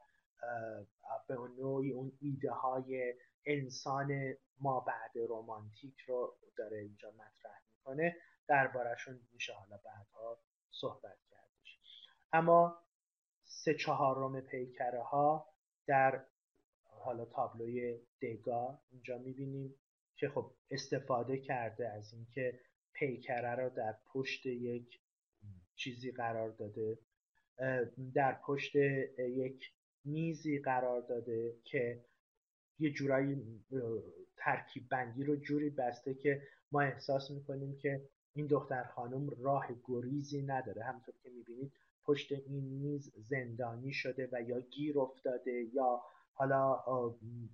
به اون نوعی اون ایده های انسان ما بعد رمانتیک رو داره اینجا مطرح میکنه. دربارشون میشه حالا بعدها صحبت کردش. اما 3/4 پیکره ها در حالا تابلوی دگا اینجا میبینیم که خب استفاده کرده از اینکه پیکره رو در پشت یک چیزی قرار داده، در پشت یک میزی قرار داده که یه جورایی ترکیب بندی رو جوری بسته که ما احساس میکنیم که این دختر خانم راه گریزی نداره. همونطور که میبینید پشت این میز زندانی شده و یا گیر افتاده یا حالا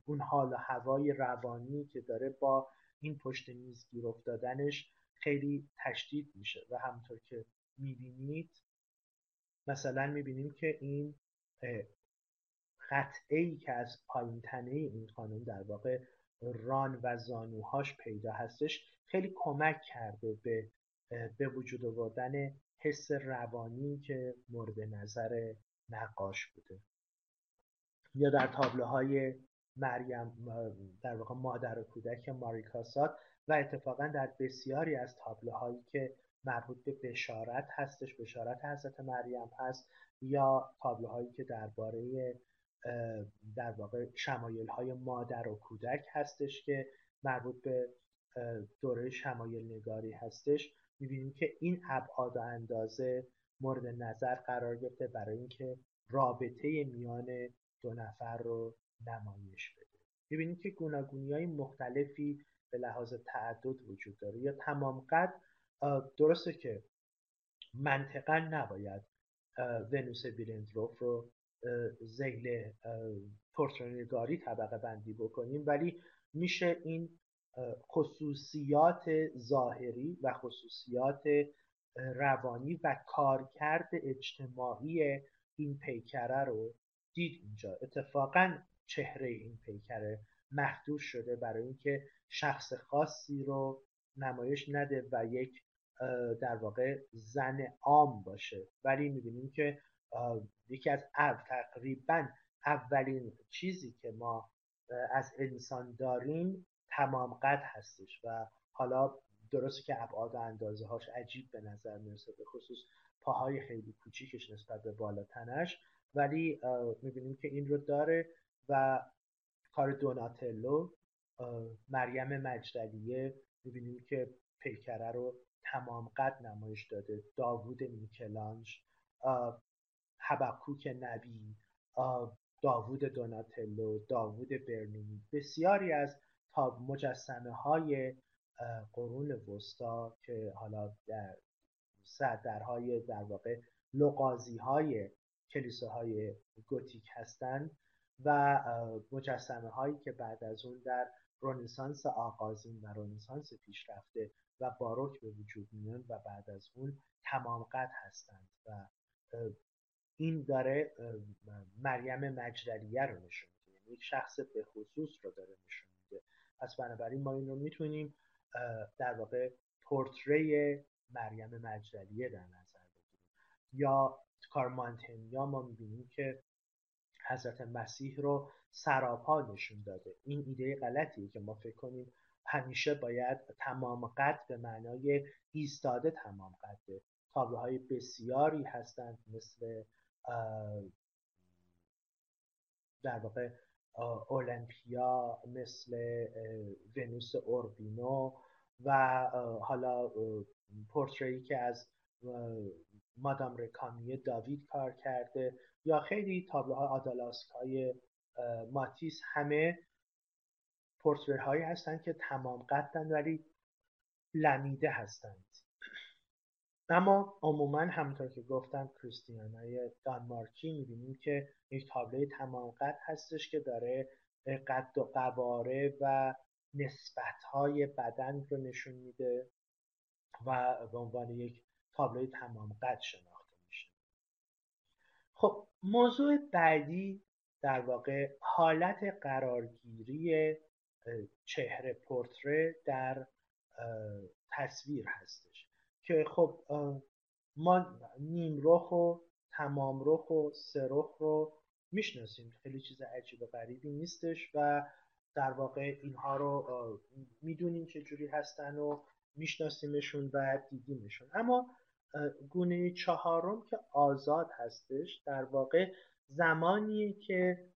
اون حال و هوای روانی که داره با این پشت میز گیر افتادنش خیلی تشدید میشه. و همونطور که میبینید مثلا میبینیم که این قطعه‌ای که از پایین تنه این خانم در واقع ران و زانوهاش پیدا هستش خیلی کمک کرده به وجود آوردن حس روانی که مورد نظر نقاش بوده. یا در تابلوهای مریم در واقع مادر و کودک ماری کاسات و اتفاقا در بسیاری از تابلوهایی که مربوط به بشارت هستش، بشارت حضرت مریم هست، یا تابلوهایی که درباره در واقع شمایل‌های مادر و کودک هستش که مربوط به دوره شمایل نگاری هستش، می‌بینیم که این ابعاد و اندازه مورد نظر قرار گرفته برای اینکه رابطه میان دو نفر رو نمایش بده. می‌بینیم که گوناگونی‌های مختلفی به لحاظ تعدد وجود داره. یا تمام قد درسته که منطقاً نباید ونوس بیلندروف رو ذیل پورترنگاری طبقه بندی بکنیم، ولی میشه این خصوصیات ظاهری و خصوصیات روانی و کارکرد اجتماعی این پیکره رو دید. اینجا اتفاقا چهره این پیکره محدود شده برای اینکه شخص خاصی رو نمایش نده و یک در واقع زن عام باشه، ولی میبینیم که یکی از تقریبا اولین چیزی که ما از انسان داریم تمام قد هستش و حالا درسته که ابعاد و اندازه هاش عجیب به نظر میرسه، به خصوص پاهای خیلی کوچیکش نسبت به بالا تنش، ولی میبینیم که این رو داره. و کار دوناتلو مریم مجدلیه میبینیم که پیکره رو تمام قد نمایش داده، داوید میکلانژ، حبکوک نبی، داوود دوناتلو، داوود برنینی. بسیاری از مجسمه های قرون وسطا که حالا در صدرهای در واقع لغازی های کلیساهای گوتیک هستند و مجسمه هایی که بعد از اون در رنسانس آغازین و رنسانس پیشرفته و باروک به وجود میان و بعد از اون تمام قد هستند و این داره مریم مجدلیه رو نشون میده، یعنی یک شخص به خصوص رو داره نشون میده. پس بنابراین ما این رو میتونیم در واقع پورتری مریم مجدلیه در نظر بگیریم. یا کار مانتنیا ما میبینیم که حضرت مسیح رو سراپا نشون داده. این ایده غلطیه که ما فکر کنیم همیشه باید تمام قد به معنای ایستاده تمام قده. تابلوهای بسیاری هستند مثل در واقع اولمپیا، مثل ونوس اوربینو و حالا پورتری که از مادام رکامیه داوید کار کرده یا خیلی تابلوهای آدالاسکای ماتیس، همه پورتری هایی هستند که تمام قدند ولی لمیده هستند. اما عموما همونطور که گفتم کریستیانای دانمارکی میبینیم که یک تابلوی تمام قد هستش که داره قد و قواره و نسبت‌های بدن رو نشون میده و به عنوان یک تابلوی تمام قد شناخته میشه. خب موضوع بعدی در واقع حالت قرارگیری چهره پورتره در تصویر هستش که خب ما نیم رخ و تمام رخ و سرخ رو میشناسیم، خیلی چیز عجیب و غریبی نیستش و در واقع اینها رو میدونیم چه جوری هستن و میشناسیمشون و دیدیمشون. اما گونه چهارم که آزاد هستش در واقع زمانیه که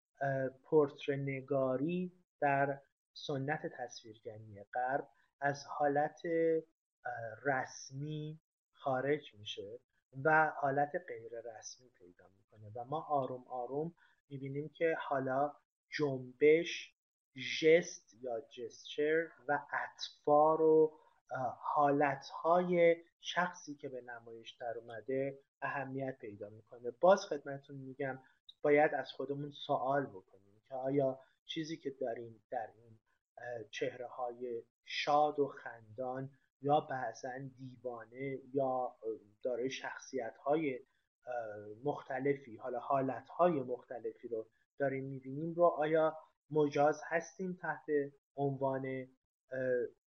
پورتره نگاری در سنت تصویرگری غرب از حالت رسمی خارج میشه و حالت غیر رسمی پیدا میکنه و ما آروم آروم میبینیم که حالا جنبش، جست یا جسچر و اطفار و حالتهای شخصی که به نمایش در اومده اهمیت پیدا میکنه. باز خدمتتون میگم باید از خودمون سوال بکنیم که آیا چیزی که داریم در این چهره های شاد و خندان یا بعضا دیوانه یا دارای شخصیت های مختلفی، حالا حالت های مختلفی رو داریم میبینیم رو آیا مجاز هستیم تحت عنوان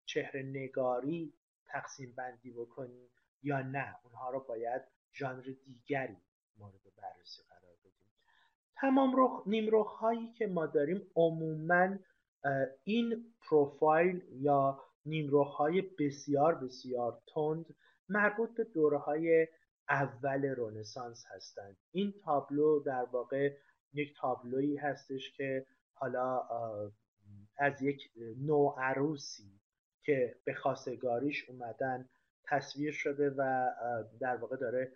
چهره نگاری تقسیم بندی بکنیم یا نه، اونها رو باید ژانر دیگری مورد بررسی قرار بدیم. تمام رخ، نیم رخ هایی که ما داریم عموماً این پروفایل یا نیم رخ های بسیار بسیار تند مربوط به دوره های اول رنسانس هستند. این تابلو در واقع یک تابلویی هستش که حالا از یک نوعروسی که به خواستگاریش اومدن تصویر شده و در واقع داره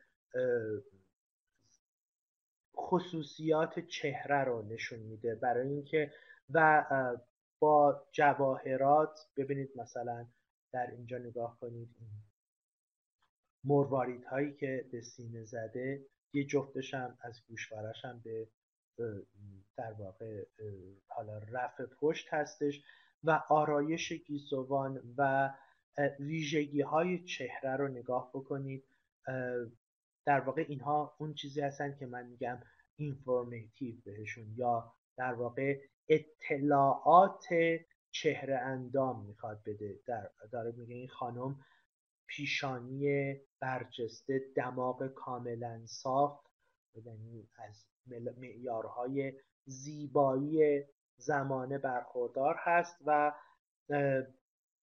خصوصیات چهره رو نشون میده برای اینکه و با جواهرات. ببینید مثلا در اینجا نگاه کنید، مرواریت هایی که به سینه زده، یه جفتش هم از گوشوارش هم به در واقع حالا رفع پشت هستش و آرایش گیسوان و ویژگی های چهره رو نگاه بکنید. در واقع اینها اون چیزی هستن که من میگم اینفورماتیو بهشون یا در واقع اطلاعات چهره اندام میخواد بده. داره میگه این خانم پیشانی برجسته، دماغ کاملا صاف، یعنی از معیارهای زیبایی زمانه برخوردار هست و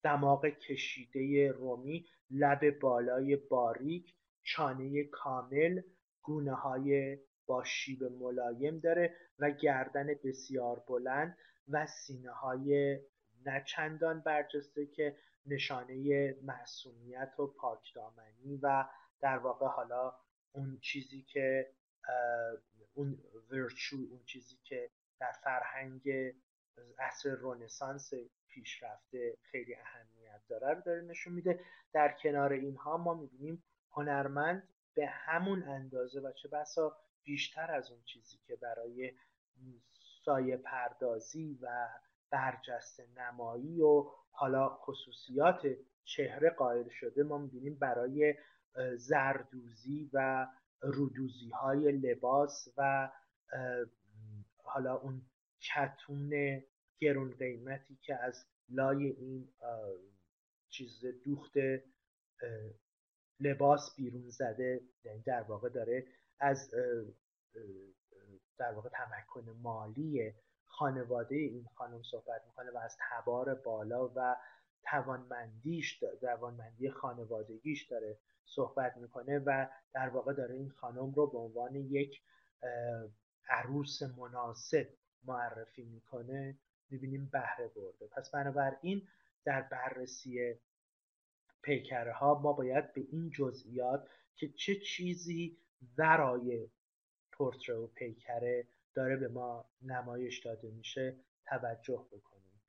دماغ کشیده رومی، لب بالای باریک، چانه کامل، گونه های با شیب ملایم داره و گردن بسیار بلند و سینه های نچندان برجسته که نشانه معصومیت و پاکدامنی و در واقع حالا اون چیزی که اون ورچو، اون چیزی که در فرهنگ عصر رنسانس پیشرفته خیلی اهمیت داره رو داره نشون میده. در کنار اینها ما میبینیم هنرمند به همون اندازه و چه بسا بیشتر از اون چیزی که برای سایه پردازی و برجسته نمایی و حالا خصوصیات چهره قائل شده، ما میبینیم برای زردوزی و رودوزی های لباس و حالا اون کتون گرون قیمتی که از لای این چیز دوخت لباس بیرون زده، یعنی در واقع داره از در واقع تمکن مالی خانواده این خانم صحبت میکنه و از تبار بالا و توانمندی خانوادگیش داره صحبت میکنه و در واقع داره این خانم رو به عنوان یک عروس مناسب معرفی میکنه. میبینیم بهره برده. پس بنابراین در بررسی پیکره ها ما باید به این جزئیات که چه چیزی ورای پورتره و پیکره داره به ما نمایش داده میشه توجه بکنیم.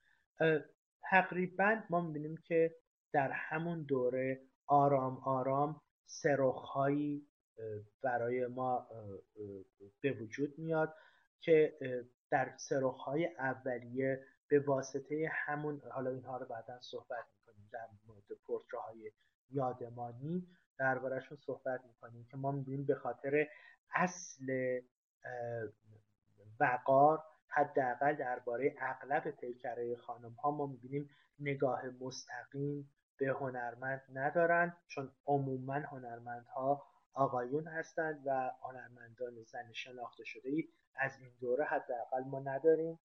تقریبا ما میبینیم که در همون دوره آرام آرام سرخ‌هایی برای ما به وجود میاد که در سرخ‌های اولیه به واسطه همون، حالا اینها رو بعدا صحبت میکنیم در مورد پورتره‌های یادمانی درباره‌شون صحبت میکنیم، که ما می‌بینیم به خاطر اصل وقار، حداقل درباره اغلب پیکره خانم ها ما می‌بینیم نگاه مستقیم به هنرمند ندارن، چون عموما هنرمندها آقایون هستند و هنرمندان زن شناخته شده‌ای از این دوره حداقل ما نداریم.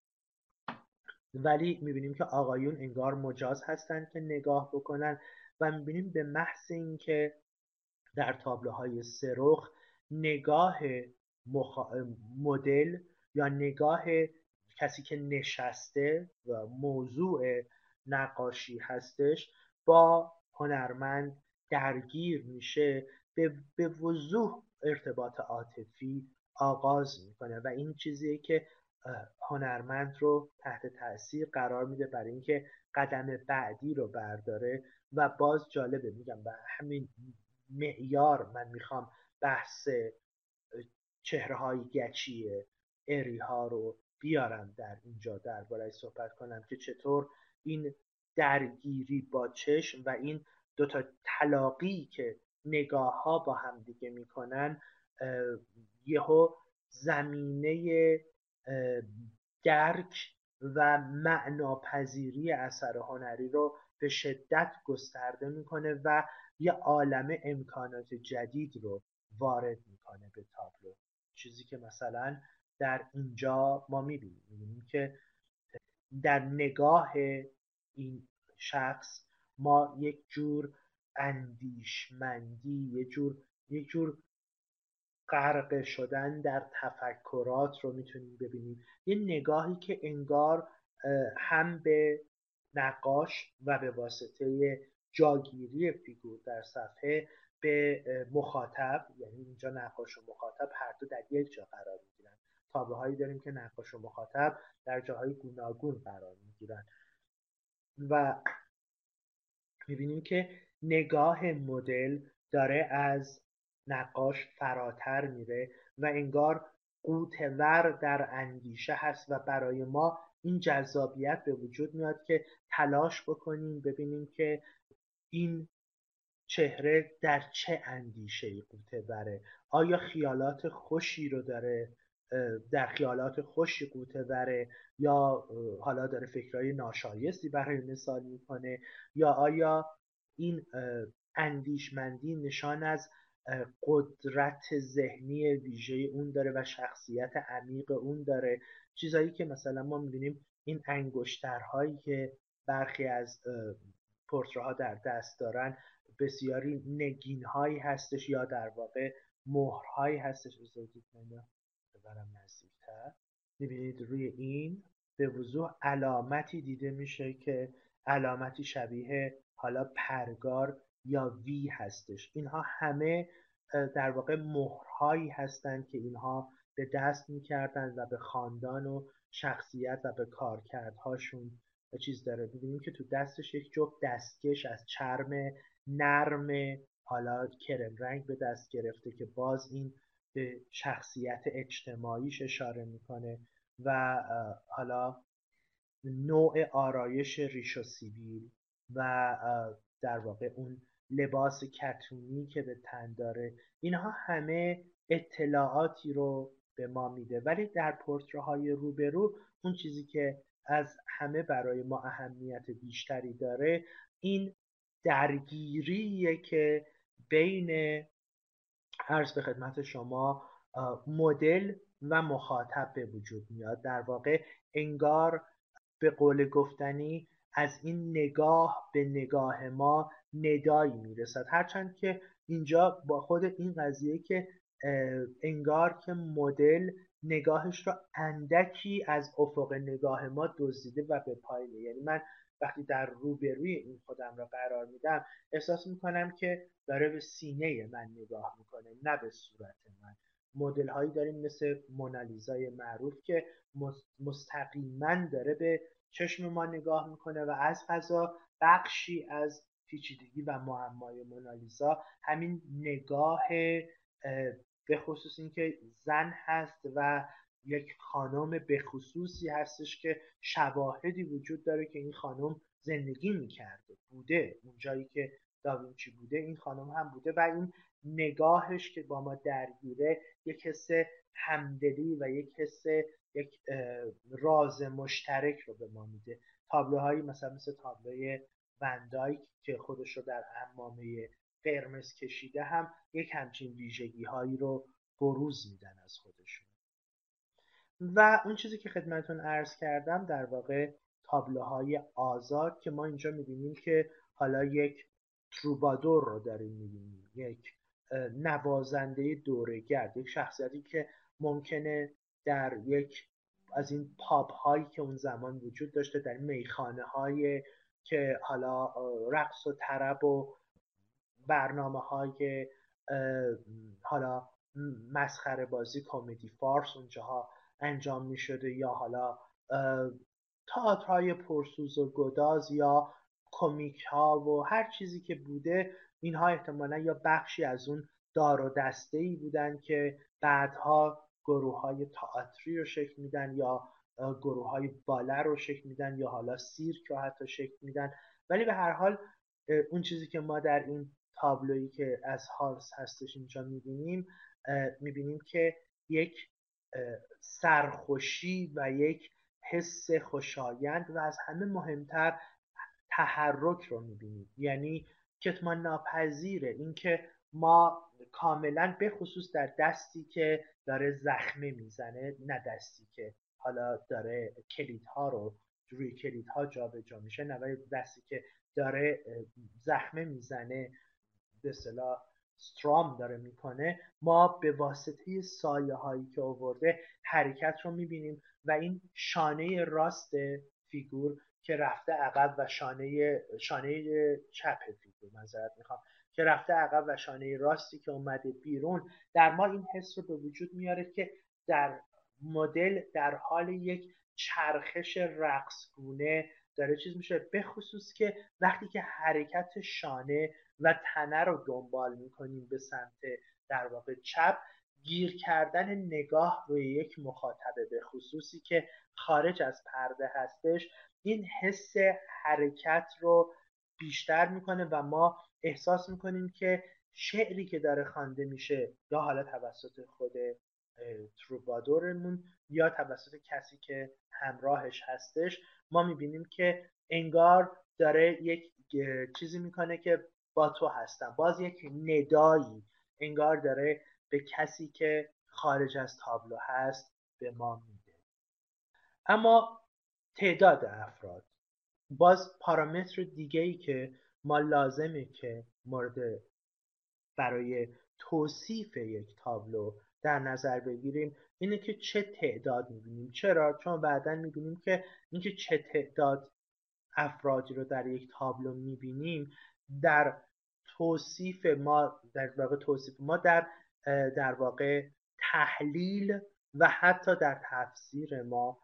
ولی می‌بینیم که آقایون انگار مجاز هستند که نگاه بکنن و می‌بینیم به محض اینکه در تابلوهای سرخ نگاه مدل یا نگاه کسی که نشسته و موضوع نقاشی هستش با هنرمند درگیر میشه، به وضوح ارتباط عاطفی آغاز میکنه و این چیزیه که هنرمند رو تحت تاثیر قرار میده برای اینکه قدم بعدی رو برداره. و باز جالبه، میگم به همین معیار من میخوام بحث چهره‌های گچیه اری ها رو بیارم در اینجا درباره‌اش صحبت کنم که چطور این درگیری با چشم و این دوتا تلاقی که نگاه ها با هم دیگه میکنن یهو زمینه درک و معناپذیری اثر هنری رو به شدت گسترده میکنه و یه عالمه امکانات جدید رو وارد میکنه به تابلو. چیزی که مثلا در اینجا ما میبینیم که در نگاه این شخص ما یک جور اندیشمندی، یک جور غرق شدن در تفکرات رو میتونیم ببینیم. یه نگاهی که انگار هم به نقاش و به واسطه جاگیری فیگور در صفحه به مخاطب، یعنی اینجا نقاش و مخاطب هر دو در یک جا قرار میگیرن. تابلوهایی داریم که نقاش و مخاطب در جاهای گوناگون قرار میگیرن و میبینیم که نگاه مدل داره از نقاش فراتر میره و انگار قوتور در اندیشه هست و برای ما این جذابیت به وجود میاد که تلاش بکنیم ببینیم که این چهره در چه اندیشه‌ای قوتوره، آیا خیالات خوشی رو داره، در خیالات خوشی قوتوره یا حالا داره فکرهای ناشایستی برای مثال میکنه، یا آیا این اندیشمندی نشان از قدرت ذهنی ویژه اون داره و شخصیت عمیق اون داره. چیزایی که مثلا ما می‌بینیم این انگشترهایی که برخی از پورتره‌ها در دست دارن بسیاری نگین‌هایی هستش یا در واقع مهرهایی هستش. برم نزدیک‌تر می‌بینید روی این به وضوح علامتی دیده میشه که علامتی شبیه حالا پرگار یا وی هستش. اینها همه در واقع مهرهایی هستند که اینها به دست می‌کردند و به خاندان و شخصیت و به کارکردهاشون چیز داره. می‌بینیم که تو دستش یک جفت دستکش از چرم نرم حالا کرم رنگ به دست گرفته که باز این به شخصیت اجتماعیش اشاره میکنه و حالا نوع آرایش ریش و سیبیل و در واقع اون لباس کتونی که به تن داره، اینها همه اطلاعاتی رو به ما میده. ولی در پورتره‌های روبرو اون چیزی که از همه برای ما اهمیت بیشتری داره این درگیریه که بین عرض به خدمت شما مدل و مخاطب به وجود میاد. در واقع انگار به قول گفتنی از این نگاه به نگاه ما ندایی میرسد، هرچند که اینجا با خود این قضیه که انگار که مدل نگاهش رو اندکی از افق نگاه ما دزدیده و به پایینه. یعنی من وقتی در روبروی این خودم را قرار میدم احساس میکنم که داره به سینه من نگاه میکنه نه به صورت من. مدل هایی داریم مثل مونالیزای معروف که مستقیما داره به چشم ما نگاه میکنه و از قضا بخشی از پیچیدگی و معمای مونالیزا همین نگاه، به خصوص اینکه زن هست و یک خانم به خصوصی هستش که شواهدی وجود داره که این خانم زندگی میکرده بوده اونجایی که داوینچی بوده، این خانم هم بوده و این نگاهش که با ما درگیره یک حس همدلی و یک حس یک راز مشترک رو به ما میده. تابلوهایی مثلا مثل تابلوی ون دایک که خودش رو در عمامه قرمز کشیده هم یک همچین ویژگی هایی رو بروز میدن از خودشون. و اون چیزی که خدمتون عرض کردم در واقع تابلوهای آزاد که ما اینجا میبینیم که حالا یک تروبادور رو داریم میبینیم، یک نوازنده دورگرد، یک شخصیتی که ممکنه در یک از این پاب هایی که اون زمان وجود داشته، در میخانه هایی که حالا رقص و طرب و برنامه های حالا مسخره بازی کمدی فارس اونجاها انجام می شده، یا حالا تئاترهای پرسوز و گداز یا کمیک ها و هر چیزی که بوده، اینها احتمالا یا بخشی از اون دار و دسته‌ای بودن که بعدها گروه های تئاتری رو شکل میدن یا گروه های باله رو شکل میدن یا حالا سیرک رو حتی شکل میدن. ولی به هر حال اون چیزی که ما در این تابلویی که از هالس هستش اینجا میبینیم که یک سرخوشی و یک حس خوشایند و از همه مهمتر تحرک رو میبینیم، یعنی کتمان ناپذیره این که ما کاملا به خصوص در دستی که داره زخمه میزنه، نه دستی که حالا داره کلیدها رو روی کلیدها جا به جا میشه، نه ولی دستی که داره زخمه میزنه به اصطلاح استرام داره میکنه، ما به واسطه سایه هایی که آورده حرکت رو میبینیم و این شانه راست فیگور که رفته عقب و شانه چپ فیگور که رفته عقب و شانه راستی که اومده بیرون در ما این حس رو به وجود میاره که در مدل در حال یک چرخش رقصگونه داره چیز میشه. به خصوص که وقتی که حرکت شانه و تنه رو دنبال میکنیم به سمت در واقع چپ، گیر کردن نگاه روی یک مخاطبه به خصوصی که خارج از پرده هستش، این حس حرکت رو بیشتر میکنه و ما احساس میکنیم که شعری که داره خوانده میشه یا حالا توسط خود تروبادورمون یا توسط کسی که همراهش هستش، ما میبینیم که انگار داره یک چیزی میکنه که با تو هستم، باز یک ندایی انگار داره به کسی که خارج از تابلو هست به ما میده. اما تعداد افراد باز پارامتر دیگه‌ای که ما لازمه که مورد برای توصیف یک تابلو در نظر بگیریم اینه که چه تعداد میبینیم. چرا؟ چون بعداً میبینیم که اینکه چه تعداد افرادی رو در یک تابلو میبینیم در توصیف ما در واقع تحلیل و حتی در تفسیر ما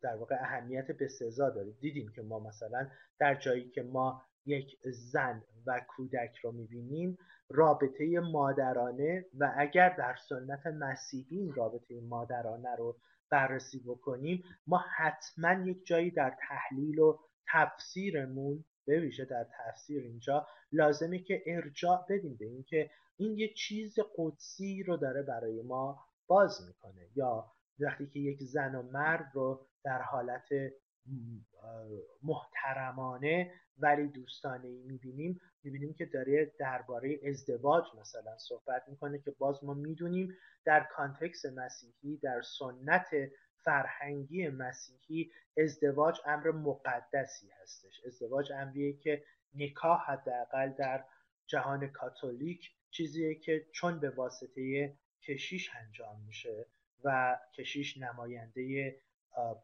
در واقع اهمیت بسزا داره. دیدیم که ما مثلا در جایی که ما یک زن و کودک رو میبینیم، رابطه مادرانه و اگر در سنت مسیحی این رابطه مادرانه رو بررسی بکنیم، ما حتما یک جایی در تحلیل و تفسیرمون، به ویژه در تفسیر اینجا لازمه که ارجاع بدیم به این که این یه چیز قدسی رو داره برای ما باز میکنه. یا وقتی که یک زن و مرد رو در حالت محترمانه ولی دوستانه‌ای میبینیم که داره درباره ازدواج مثلا صحبت میکنه که باز ما میدونیم در کانتکست مسیحی، در سنت فرهنگی مسیحی، ازدواج امر مقدسی هستش. ازدواج امریه که نکاح حداقل در جهان کاتولیک چیزیه که چون به واسطه کشیش انجام میشه و کشیش نماینده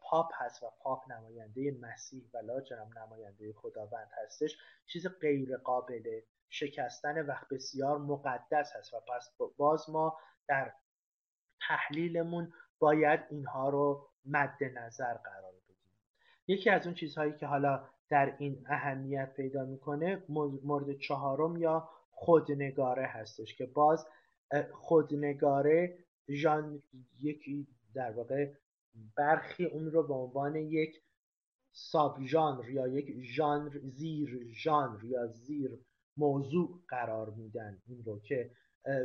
پاپ هست و پاپ نماینده مسیح و لاجرم نماینده خداوند هستش، چیز غیر قابل شکستن و بسیار مقدس هست و پس باز ما در تحلیلمون باید اینها رو مد نظر قرار بدیم. یکی از اون چیزهایی که حالا در این اهمیت پیدا میکنه مورد چهارم یا خودنگاره هستش که باز خودنگاره ژان، یکی در واقع برخی اون رو به عنوان یک ساب ژانر یا یک ژانر زیر ژانر یا زیر موضوع قرار میدن. این رو که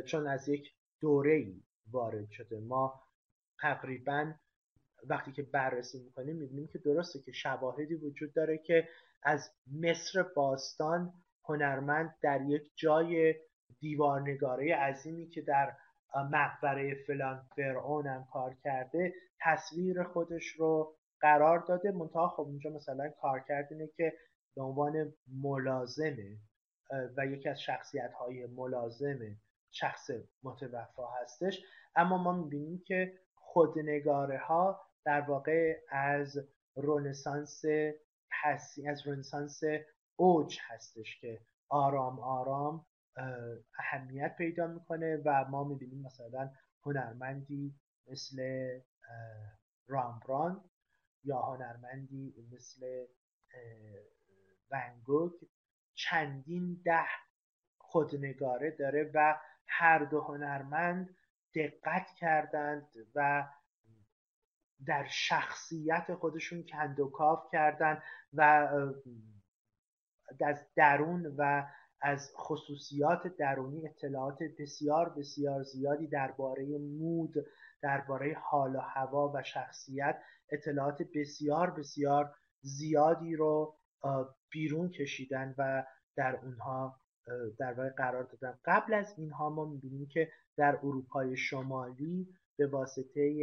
چون از یک دوره‌ای وارد شده، ما تقریباً وقتی که بررسی میکنیم میبینیم که درسته که شواهدی وجود داره که از مصر باستان هنرمند در یک جای دیوارنگاره عظیمی که در مقبره فلان فرعون هم کار کرده تصویر خودش رو قرار داده، منتها خب اینجا مثلا کار کردنه که به عنوان ملازمه و یکی از شخصیت‌های ملازمه شخص متوفا هستش، اما ما می‌بینیم که خودنگاره‌ها در واقع از رنسانس اوج هستش که آرام آرام اهمیت پیدا میکنه و ما می‌بینیم مثلا هنرمندی مثل رامبراند یا هنرمندی مثل ون گوگ چندین 10 خودنگاره داره و هر دو هنرمند دقت کردند و در شخصیت خودشون کند و کاف کردند و از درون و از خصوصیات درونی اطلاعات بسیار بسیار زیادی درباره مود، درباره حال و هوا و شخصیت اطلاعات بسیار بسیار زیادی رو بیرون کشیدن و در اونها در واقع قرار دادن. قبل از اینها ما می‌بینیم که در اروپای شمالی به واسطه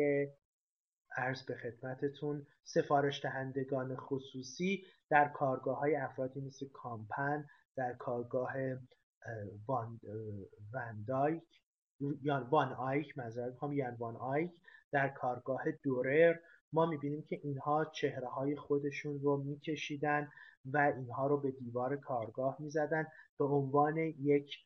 عرض به خدمتتون سفارش دهندگان خصوصی در کارگاه‌های افرادی مثل کامپن، در کارگاه وان آیک در کارگاه دورر ما می‌بینیم که اینها چهره‌های خودشون رو می‌کشیدن و اینها رو به دیوار کارگاه می‌زدن به عنوان یک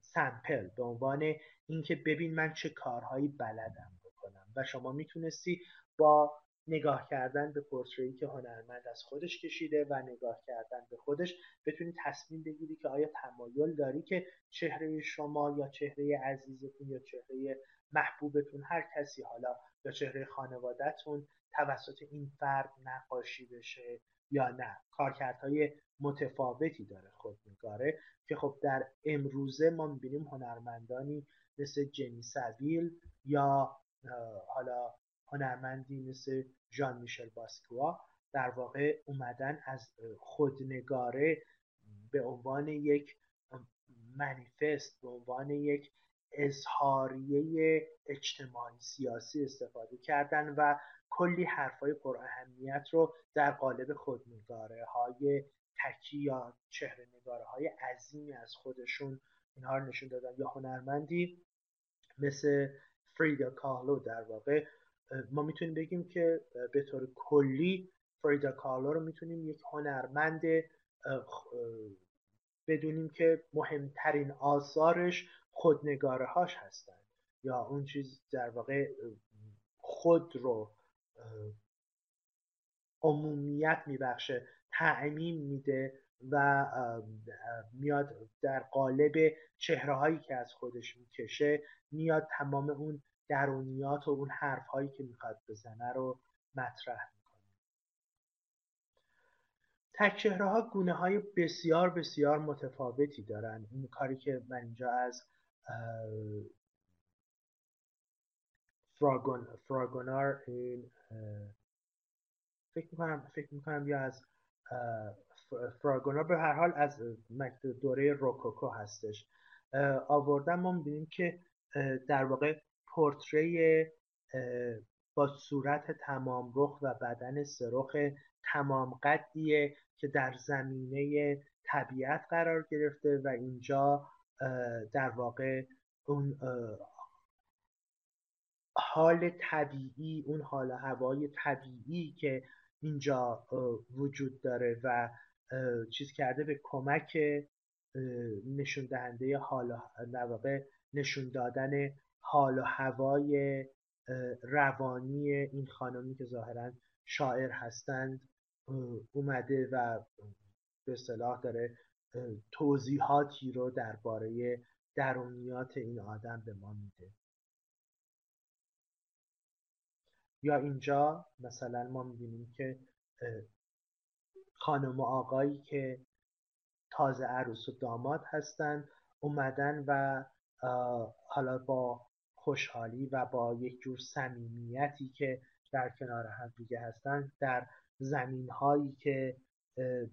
سمپل، به عنوان اینکه ببین من چه کارهایی بلدم بکنم. و شما میتونستی با نگاه کردن به پورتری که هنرمند از خودش کشیده و نگاه کردن به خودش بتونی تصمیم بگیری که آیا تمایل داری که چهره شما یا چهره عزیزتون یا چهره محبوبتون، هر کسی حالا، یا چهره خانواده‌تون توسط این فرد نقاشی بشه یا نه. کارکردهای متفاوتی داره خودنگاره که خب در امروزه ما می‌بینیم هنرمندانی مثل جنی سویل یا حالا هنرمندی مثل ژان میشل باسکوا در واقع اومدن از خودنگاره به عنوان یک منیفست، به عنوان یک اظهاریه اجتماعی سیاسی استفاده کردن و کلی حرفای پر اهمیت رو در قالب خودنگاره های تکی یا چهره نگاره های عظیمی از خودشون اینها رو نشون دادن. یا هنرمندی مثل فریدا کارلو، در واقع ما میتونیم بگیم که به طور کلی فریدا کارلو رو میتونیم یک هنرمند بدونیم که مهمترین آثارش خودنگاره هاش هستن یا اون چیز در واقع خود رو عمومیت میبخشه، تعمیم میده و میاد در قالب چهره هایی که از خودش میکشه میاد تمام اون درونیات و اون حرف هایی که میخواد بزنه رو مطرح میکنه. تک چهره ها گونه های بسیار بسیار متفاوتی دارن. این کاری که من اینجا از فراگونار این فکر میکنم یا از فراگونار، به هر حال از دوره روکوکو هستش آوردن. ما می‌بینیم که در واقع پورتری با صورت تمام رخ و بدن سرخ تمام قدیه که در زمینه طبیعت قرار گرفته و اینجا در واقع اون حال طبیعی، اون حال هوای طبیعی که اینجا وجود داره و چیز کرده به کمک نشون دهنده حال، در واقع نشون دادن حال و هوای روانی این خانمی که ظاهرا شاعر هستند اومده و به اصطلاح داره توضیحاتی رو درباره درونیات این آدم به ما میده. یا اینجا مثلا ما می‌بینیم که خانم و آقایی که تازه عروس و داماد هستند اومدن و حالا با خوشحالی و با یک جور صمیمیتی که در کنار هم دیگه هستن در زمین‌هایی که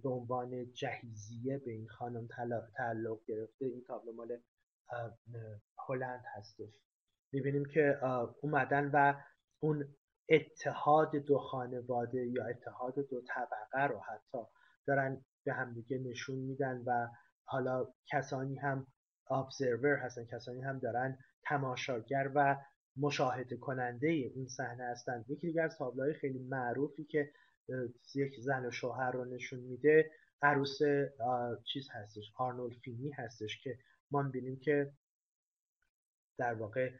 به عنوان جهیزیه به این خانم تعلق گرفته، این تابلو مال هلند هستش، می‌بینیم که اومدن و اون اتحاد دو خانواده یا اتحاد دو طبقه رو حتی دارن به هم دیگه نشون میدن و حالا کسانی هم ابزرور هستن، کسانی هم دارن تماشاگر و مشاهده کننده این صحنه هستن. یکی دیگه از تابلوهای خیلی معروفی که یک زن و شوهر رو نشون میده عروس چیز هستش، آرنولفینی هستش که ما می‌بینیم که در واقع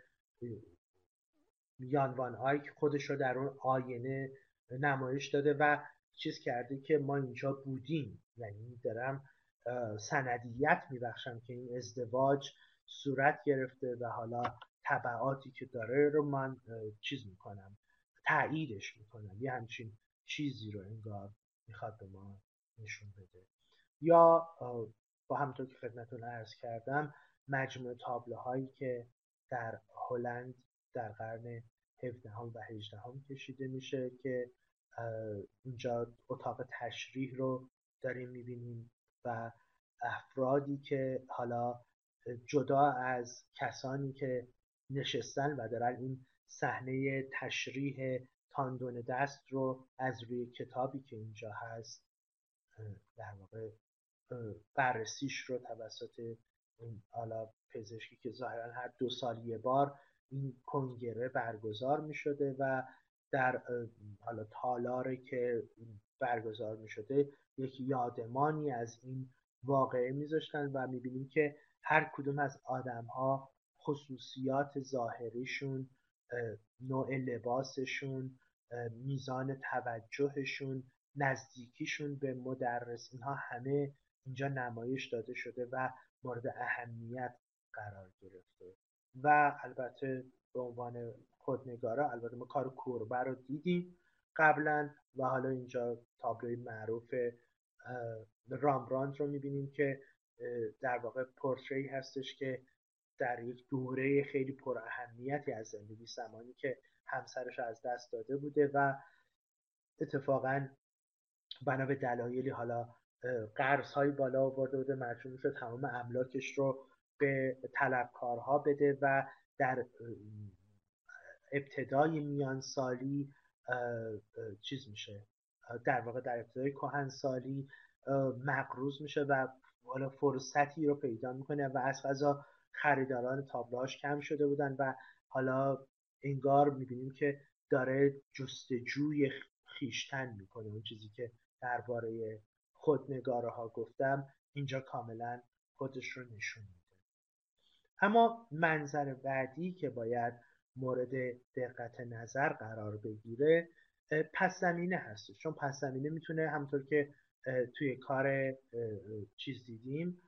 یان وان آیک خودش رو در اون آینه نمایش داده و چیز کرده که ما اینجا بودیم، یعنی دارم سندیت میبخشم که این ازدواج صورت گرفته و حالا تبعاتی که داره رو من چیز میکنم، تأییدش میکنم، یه همچین چیزی رو انگار میخواد به ما نشون بده. یا با همونطور که خدمتتون عرض کردم مجموع تابلوهایی که در هلند در قرن 17 و 18 کشیده میشه که اینجا اتاق تشریح رو داریم میبینیم و افرادی که حالا جدا از کسانی که نشستن و دارن این صحنه تشریح تاندون دست رو از روی کتابی که اینجا هست در واقع بررسیش رو توسط این حالا پزشکی که ظاهرا هر 2 سال یه بار این کنگره برگزار می شده و در حالا تالاری که برگزار می شده یک یادمانی از این واقعه می ذاشتن و می بینیم که هر کدوم از آدم ها خصوصیات ظاهریشون، نوع لباسشون، میزان توجهشون، نزدیکیشون به مدرس، اینها همه اینجا نمایش داده شده و مورد اهمیت قرار گرفته. و البته به عنوان خودنگارا البته ما کار کوربه رو دیدیم قبلا و حالا اینجا تابلوی معروف رامبراند رو میبینیم که در واقع پورتری هستش که در یک دوره خیلی پر اهمیتی از زندگی، زمانی که همسرش از دست داده بوده و اتفاقا بنا به دلایلی حالا قرض‌های بالا آورده بوده، مجبور شد تمام املاکش رو به طلبکارها بده و در ابتدای میان سالی چیز میشه، در واقع در ابتدای کهنسالی مقروض میشه و حالا فرصتی رو پیدا میکنه و از قضا خریداران تابلوهاش کم شده بودن و حالا انگار میبینیم که داره جستجوی خیشتن میکنه. اون چیزی که درباره خودنگارها گفتم اینجا کاملا خودش رو نشون میده. اما منظر بعدی که باید مورد دقت نظر قرار بگیره پس زمینه هستش، چون پس زمینه میتونه همونطور که توی کار چیز دیدیم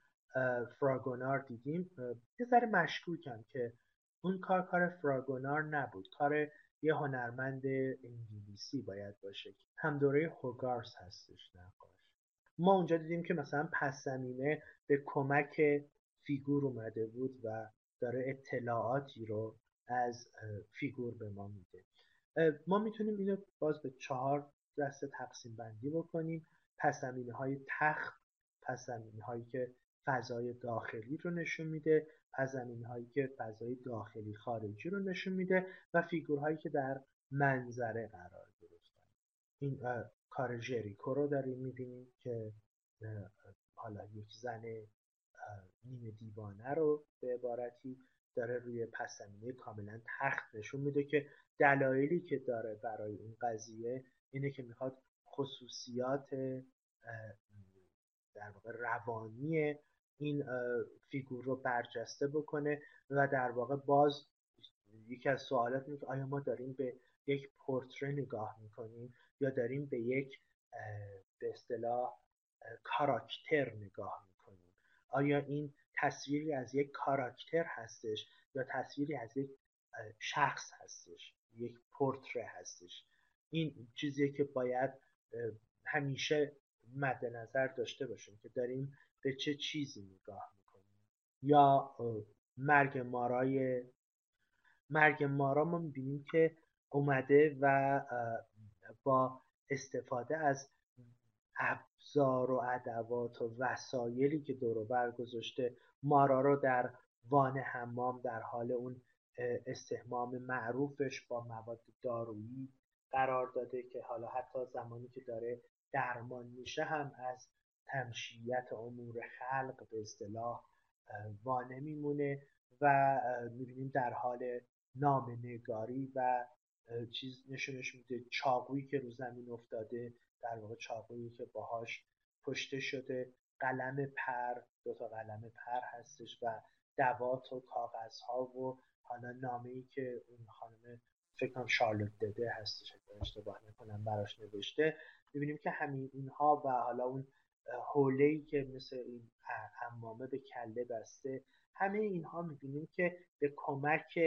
فراگونار دیدیم، یه ذره مشکوکم که اون کار فراگونار نبود، کار یه هنرمند انگلیسی باید باشه، هم دوره هوگارس هستش نقاش. ما اونجا دیدیم که مثلا پس زمینه به کمک فیگور اومده بود و داره اطلاعاتی رو از فیگور به ما میده. ما میتونیم اینو باز به 4 دسته تقسیم بندی بکنیم: پس زمینه های تخت، پس زمینه هایی که فضای داخلی رو نشون میده، پس زمینه هایی که فضای داخلی خارجی رو نشون میده و فیگورهایی که در منظره قرار گرفتن. این کار ژریکو رو داریم میبینیم که حالا یک زن نیمه دیوانه رو به عبارتی داره روی پس زمینه کاملا تخت نشون میده که دلایلی که داره برای این قضیه اینه که میخواد خصوصیات در واقع روانی این فیگور رو برجسته بکنه و در واقع باز یکی از سوالات اینه که آیا ما داریم به یک پورتره نگاه میکنیم یا داریم به یک به اصطلاح کاراکتر نگاه میکنیم؟ آیا این تصویری از یک کاراکتر هستش یا تصویری از یک شخص هستش؟ یک پورتره هستش. این چیزیه که باید همیشه مد نظر داشته باشیم که داریم به چه چیزی نگاه میکنیم. یا مرگ مارا ما میبینیم که اومده و با استفاده از ابزار و ادوات و وسایلی که دور و بر گذاشته مارا رو در وان حمام در حال اون استحمام معروفش با مواد دارویی قرار داده که حالا حتی زمانی که داره درمان میشه هم از تمشیت امور خلق به اصطلاح وانه میمونه و میبینیم در حال نامنگاری و چیز نشونش میده. چاقویی که رو زمین افتاده در واقع چاقویی که باهاش پشته شده، قلم پر، دو تا قلم پر هستش و دوات و کاغذها و حالا نامه‌ای که اون خانم فکر کنم شارلوت دده هستش اگه اشتباه نکنم براش نوشته. می‌بینیم که همین اینها و حالا اون حوله‌ای که مثل این عمامه به کله بسته، همه اینها می‌بینیم که به کمک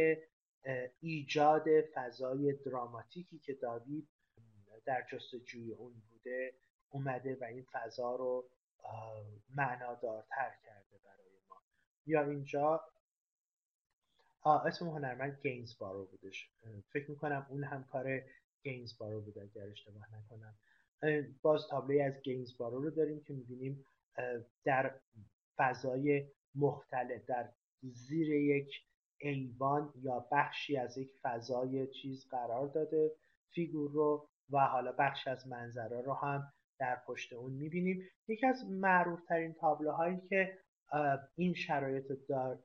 ایجاد فضای دراماتیکی که داوید در جستجوی اون بوده اومده و این فضا رو معنادارتر کرده برای ما. یا اینجا اسم هنرمند گینز بارو بودش، فکر میکنم اون هم کار گینز بارو بود اگر اشتباه نکنم. باز تابلوی از گینز بارو رو داریم که میبینیم در فضای مختلف در زیر یک ایوان یا بخشی از یک فضای چیز قرار داده فیگور رو و حالا بخش از منظره رو هم در پشت اون میبینیم. یکی از معروفترین تابلوهایی که این شرایط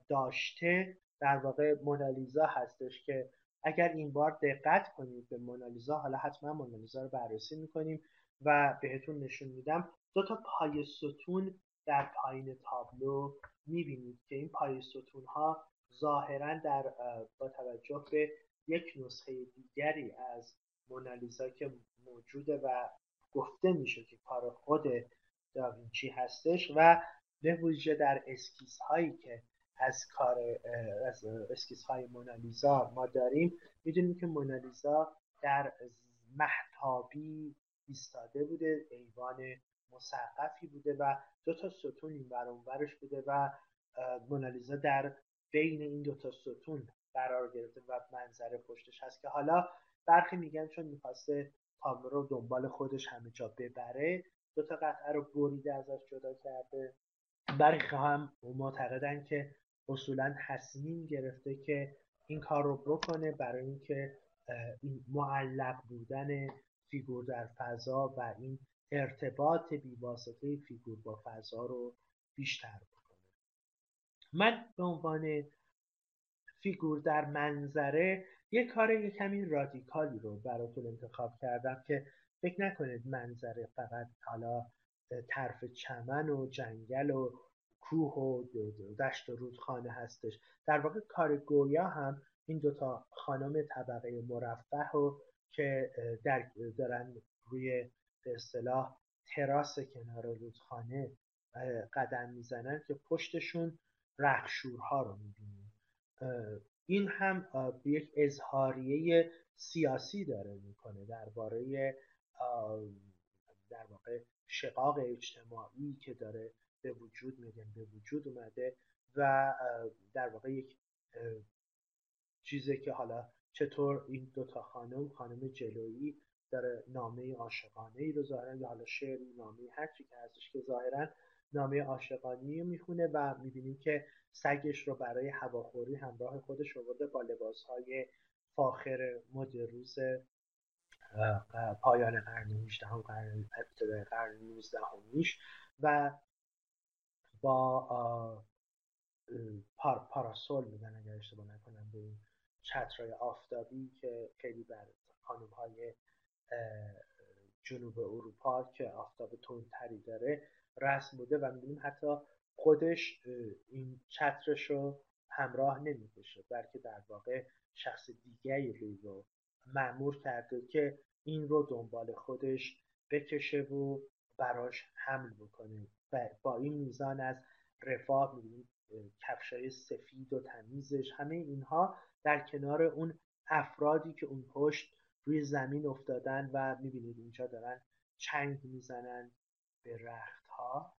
داشته در واقع مونالیزا هستش که اگر این بار دقت کنید به مونالیزا، حالا حتما مونالیزا رو بررسی میکنیم و بهتون نشون میدم، دو تا پای ستون در پایین تابلو میبینید که این پای ستون ها ظاهرا در با توجه به یک نسخه دیگری از مونالیزا که موجوده و گفته میشه که کار خود داوینچی هستش و به ویژه در اسکیس هایی که از اسکیس های مونالیزا ما داریم میدونیم که مونالیزا در محتابی ایستاده بوده، ایوان مسقفی بوده و دو تا ستون اینور اونورش بوده و مونالیزا در بین این دو تا ستون قرار گرفته و منظره پشتش هست که حالا برخی میگن چون میخواسته تابلو رو دنبال خودش همه جا ببره دو تا قطعه رو بریده ازش جدا کرده. برخی هم معتقدن که اصولا تصمیم گرفته که این کار رو بکنه برای اینکه این معلق بودن فیگور در فضا و این ارتباط بی‌واسطه فیگور با فضا رو بیشتر بکنه. من به عنوان فیگور در منظره یک کار یک کمی رادیکالی رو براتون انتخاب کردم که فکر نکنید منظره فقط حالا طرف چمن و جنگل و کوه و دشت و رودخانه هستش. در واقع کار گویا هم این دوتا خانم طبقه مرفه و که دارن روی به اصطلاح تراس کنار رودخانه قدم میزنن که پشتشون رخشورها رو میبینیم. این هم یک اظهاریه سیاسی داره میکنه در واقع شقاق اجتماعی که داره به وجود اومده و در واقع یک چیزه که حالا چطور این دوتا خانم جلویی داره نامه عاشقانه‌ای رو ظاهرا یا حالا شعری نامه هر چی که ازش که ظاهرا نامه عاشقانه‌ای میخونه و میبینیم که سگش رو برای هواخوری همراه خودش آورده با لباس‌های فاخر مد روز پایان قرن 18 هم ابتدای قرن 19 همیش و با پاراسول میگن اگر اشتباه نکنم به این چترای آفتابی که خیلی بر خانم‌های جنوب اروپا که آفتاب تندتری داره رسم بوده و می‌بینیم حتی خودش این چترش رو همراه نمی‌کشه بلکه در واقع شخص دیگری رو مأمور کرده که این رو دنبال خودش بکشه و براش حمل بکنه و با این میزان از رفاه می‌بینیم کفشای سفید و تمیزش همه اینها در کنار اون افرادی که اون پشت روی زمین افتادن و میبینید اینجا دارن چنگ میزنن به رختها،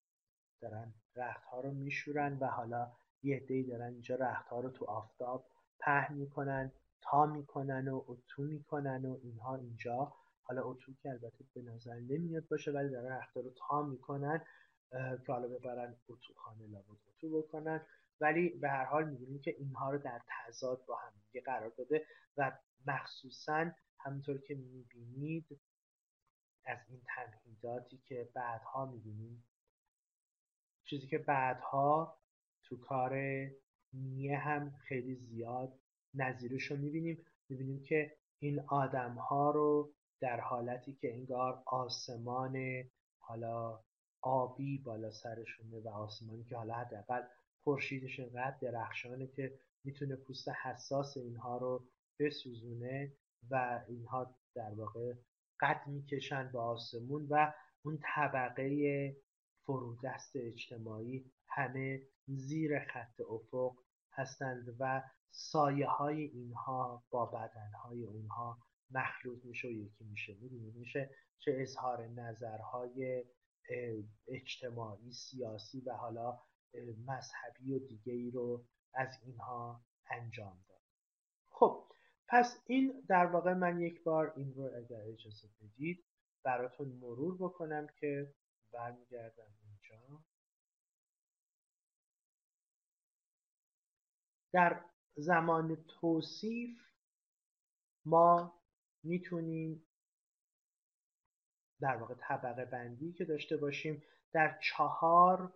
دارن رختها رو میشورن و حالا یه عده‌ای دارن اینجا رختها رو تو آفتاب پهن میکنن، تا میکنن و اتو میکنن و اینها اینجا. حالا اتو که البته به نظر نمیاد باشه ولی دارن رختها رو تا میکنن که حالا ببرن اتو خانه لابد اتو بکنن، ولی به هر حال می‌بینیم که اینها رو در تضاد با هم دیگه قرار داده و مخصوصاً همونطور که می‌بینید از این تمهیداتی که بعدها می‌بینیم، چیزی که بعدها تو کار نیه هم خیلی زیاد نظیرش رو می‌بینیم. می‌بینیم که این آدم‌ها رو در حالتی که انگار آسمان حالا آبی بالا سرشونه و آسمانی که حالا حداقل خورشیدش انقدر درخشانه که میتونه پوست حساس اینها رو بسوزونه و اینها در واقع قد میکشن به آسمون و اون طبقه فرودست اجتماعی همه زیر خط افق هستند و سایه های اینها با بدن های اونها مخلوط میشه و یکی میشه. میشه چه اظهار نظرهای اجتماعی، سیاسی و حالا مذهبی و دیگه ای رو از اینها انجام داد. خب پس این در واقع من یک بار این رو اگر اجازه بدید براتون مرور بکنم که برمیگردم اینجا. در زمان توصیف ما میتونیم در واقع طبقه بندی که داشته باشیم در 4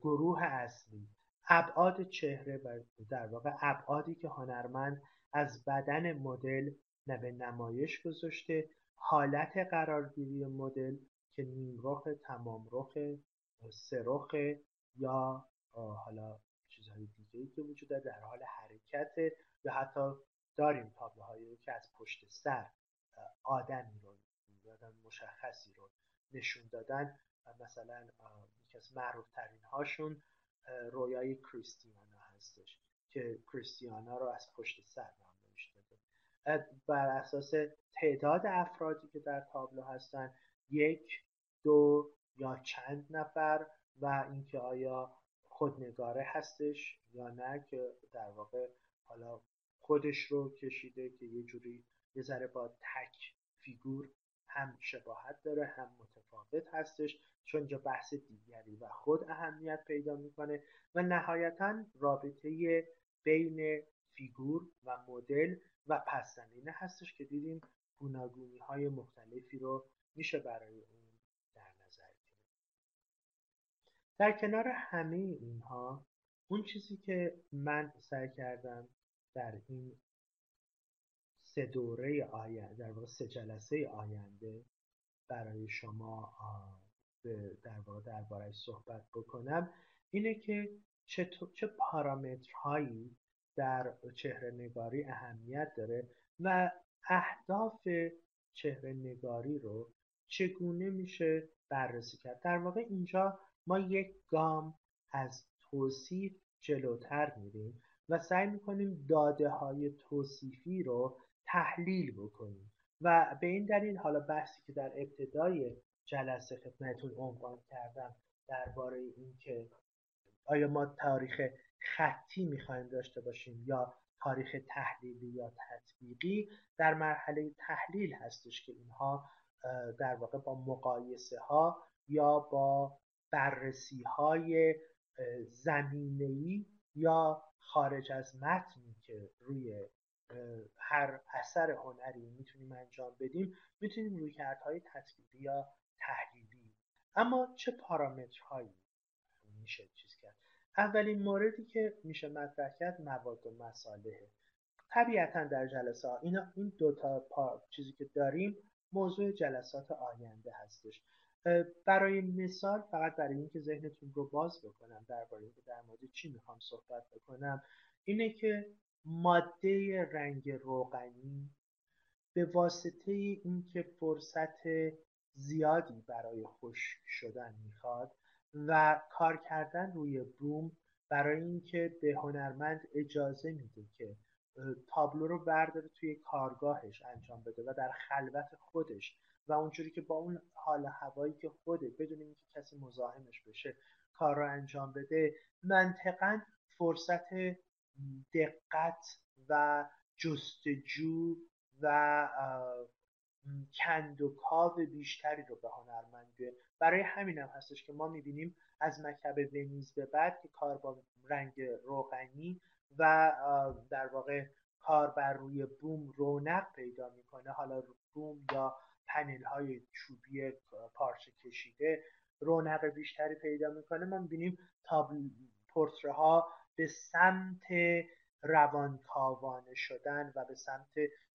گروه اصلی، ابعاد چهره و در واقع ابعادی که هنرمند از بدن مدل به نمایش گذاشته، حالت قرارگیری مدل که نیمرخ، تمامرخ، سرخ یا حالا چیزهای دیگه‌ای که وجود داره، در حال حرکت، یا حتی داریم تابلوهایی که از پشت سر آدمی رو یا مشخصی رو نشون دادن. مثلا یکی از معروف ترین هاشون رویای کریستیانا هستش که کریستیانا رو از پشت سر نمایش داده. بر اساس تعداد افرادی که در تابلو هستن، 1، 2 یا چند نفر، و اینکه آیا خودنگاره هستش یا نه، که در واقع حالا خودش رو کشیده که یه جوری یه ذره با تک فیگور هم شباهت داره هم متفاوت هستش، چون اینجا بحث دیگری و خود اهمیت پیدا میکنه. و نهایتاً رابطه بین فیگور و مدل و پس زمینه هستش که دیدیم گوناگونی های مختلفی رو میشه برای اون در نظر گرفت. در کنار همه اینها، اون چیزی که من سعی کردم در این 3 دوره آینده، در واقع 3 جلسه آینده برای شما در واقع درباره‌اش صحبت بکنم، اینه که چه پارامترهایی در چهره نگاری اهمیت داره و اهداف چهره نگاری رو چگونه میشه بررسی کرد. در واقع اینجا ما یک گام از توصیف جلوتر میریم و سعی میکنیم داده‌های توصیفی رو تحلیل بکنیم و به این دلیل حالا بحثی که در ابتدای جلسه خدمتتون عنوان کردم درباره این که آیا ما تاریخ خطی می‌خوایم داشته باشیم یا تاریخ تحلیلی یا تطبیقی، در مرحله تحلیل هستش که اینها در واقع با مقایسه‌ها یا با بررسی‌های زمینه‌ای یا خارج از متنی که روی هر اثر هنری میتونیم انجام بدیم، میتونیم رویکردهای تطبیقی یا تحلیلی. اما چه پارامترهایی میشه چیز کرد؟ اولین موردی که میشه مطرح کرد مواد و مصالحه. طبیعتا در جلسه ها این دوتا چیزی که داریم موضوع جلسات آینده هستش. برای مثال، فقط برای اینکه ذهنتون رو باز بکنم درباره اینکه در مورد چی میخوام صحبت بکنم، اینه که ماده رنگ روغنی به واسطه اینکه فرصت زیادی برای خشک شدن میخواد و کار کردن روی بوم، برای اینکه به هنرمند اجازه میده که تابلو رو برداره توی کارگاهش انجام بده و در خلوت خودش و اونجوری که با اون حال هوایی که خوده بدون اینکه کسی مزاحمش بشه کار رو انجام بده، منطقاً فرصت دقت و جستجو و کندوکاو بیشتری رو به هنرمند میده. برای همین هم هستش که ما میبینیم از مکتب ونیز به بعد که کار با رنگ روغنی و در واقع کار بر روی بوم رونق پیدا میکنه. حالا بوم یا پنل های چوبی پارچه کشیده رونق بیشتری پیدا میکنه. ما میبینیم پورتره ها به سمت روانکاوانه شدن و به سمت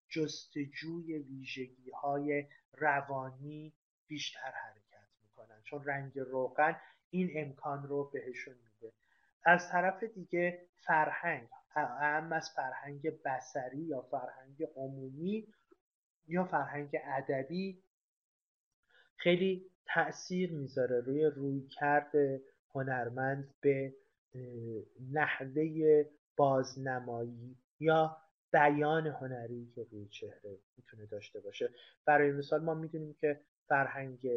جستجوی ویژگی های روانی بیشتر حرکت میکنن، چون رنگ روغن این امکان رو بهشون میده. از طرف دیگه فرهنگ، اهم از فرهنگ بصری یا فرهنگ عمومی یا فرهنگ ادبی، خیلی تأثیر میذاره رویکرد هنرمند به نحوه بازنمایی یا بیان هنری که روی چهره میتونه داشته باشه. برای مثال ما میدونیم که فرهنگ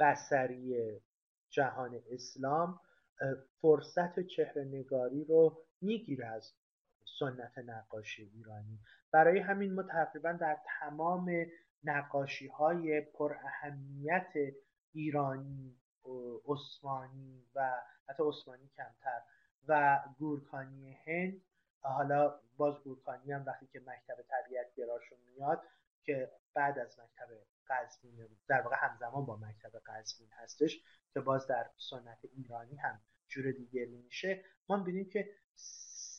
بصری جهان اسلام فرصت چهره نگاری رو میگیره از سنت نقاشی ایرانی. برای همین ما تقریبا در تمام نقاشی های پر اهمیت ایرانی، عثمانی و حتی عثمانی کمتر و گورکانی هند، حالا باز گورکانی هم وقتی که مکتب طبیعت گراشون میاد که بعد از مکتب قزوین، در واقع همزمان با مکتب قزوین هستش که باز در سنت ایرانی هم جور دیگه میشه. ما میبینیم که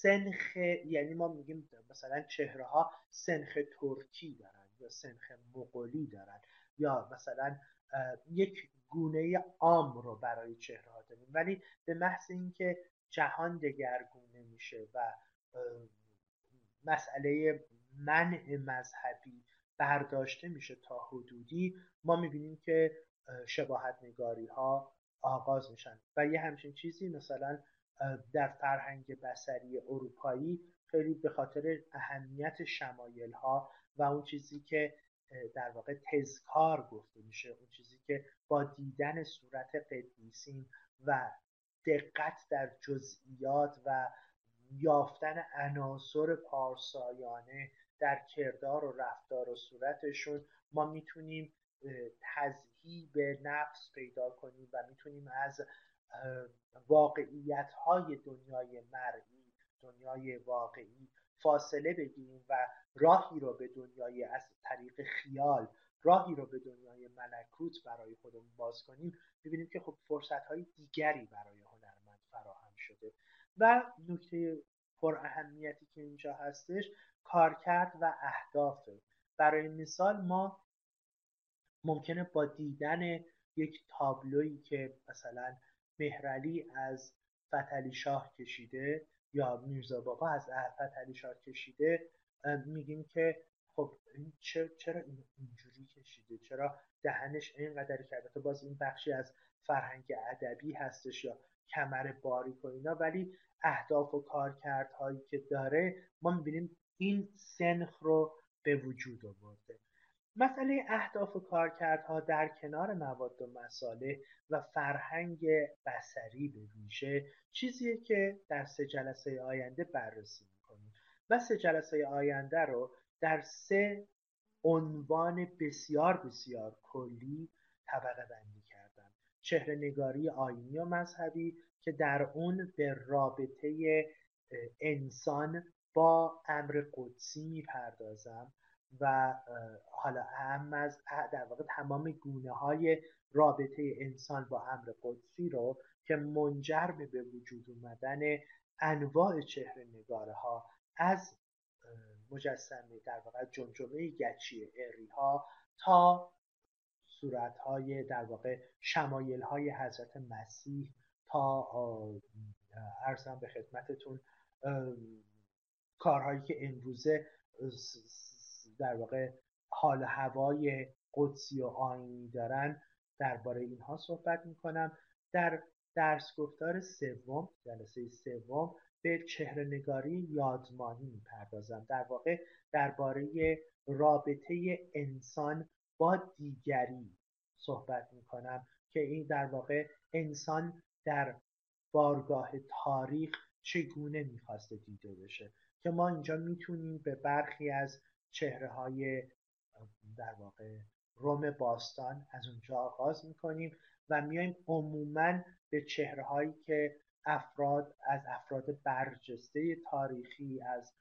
سنخ، یعنی ما میگیم مثلا چهره ها سنخ ترکی دارن یا سنخ مغولی دارن یا مثلا یک گونه عام رو برای چهره ها داریم، ولی به محض اینکه جهان دگرگونه میشه و مسئله منع مذهبی برداشته میشه تا حدودی، ما میبینیم که شباهت نگاری ها آغاز میشن و یه همچین چیزی مثلا در فرهنگ بصری اروپایی خیلی به خاطر اهمیت شمایل ها و اون چیزی که در واقع تذکار گفته میشه، اون چیزی که با دیدن صورت قدیسین و دقت در جزئیات و یافتن عناصر پارسایانه در کردار و رفتار و صورتشون ما میتونیم تذهیب نفس پیدا کنیم و میتونیم از واقعیت‌های دنیای مرئی، دنیای واقعی فاصله بگیریم و راهی رو به دنیای از طریق خیال، راهی رو به دنیای ملکوت برای خودمون باز کنیم. می‌بینیم که خب فرصت‌های دیگری برای هنرمند فراهم شده و نکته پر اهمیتی که اینجا هستش کارکرد و اهدافه. برای مثال ما ممکنه با دیدن یک تابلویی که مثلا مهرعلی از فتحعلی شاه کشیده یا میرزا بابا از فتحعلی شاه کشیده میگیم که خب چرا اینجوری کشیده، چرا دهنش اینقدر کرده، تا باز این بخشی از فرهنگ ادبی هستش یا کمر باریک و اینا، ولی اهداف و کارکردهایی که داره ما میبینیم این سنخ رو به وجود آورده. مسئله اهداف و کارکردها در کنار مواد و مساله و فرهنگ بصری به ویژه چیزیه که در 3 جلسه آینده بررسی میکنیم و 3 جلسه آینده رو در 3 عنوان بسیار بسیار کلی طبقه بندی کردم. چهره نگاری آیینی و مذهبی که در اون به رابطه انسان با امر قدسی میپردازم و حالا اهم از در واقع تمام گونه های رابطه انسان با امر قدسی رو که منجر به وجود اومدن انواع چهره نگاره ها، از مجسمه در واقع جمجمه گچی اری ها تا صورت های در واقع شمایل های حضرت مسیح تا عرضم به خدمتتون کارهایی که امروزه در واقع حال هوای قدسی و آیینی دارن، درباره اینها صحبت میکنم. در درس گفتار 3، جلسه 3 به چهره‌نگاری یادمانی می‌پردازم. در واقع درباره رابطه انسان با دیگری صحبت می‌کنم که این در واقع انسان در بارگاه تاریخ چگونه می‌خواسته دیده بشه، که ما اینجا می‌تونیم به برخی از چهره‌های در واقع روم باستان از اونجا آغاز می‌کنیم و میایم عموماً به چهره‌هایی که از افراد برجسته تاریخی، از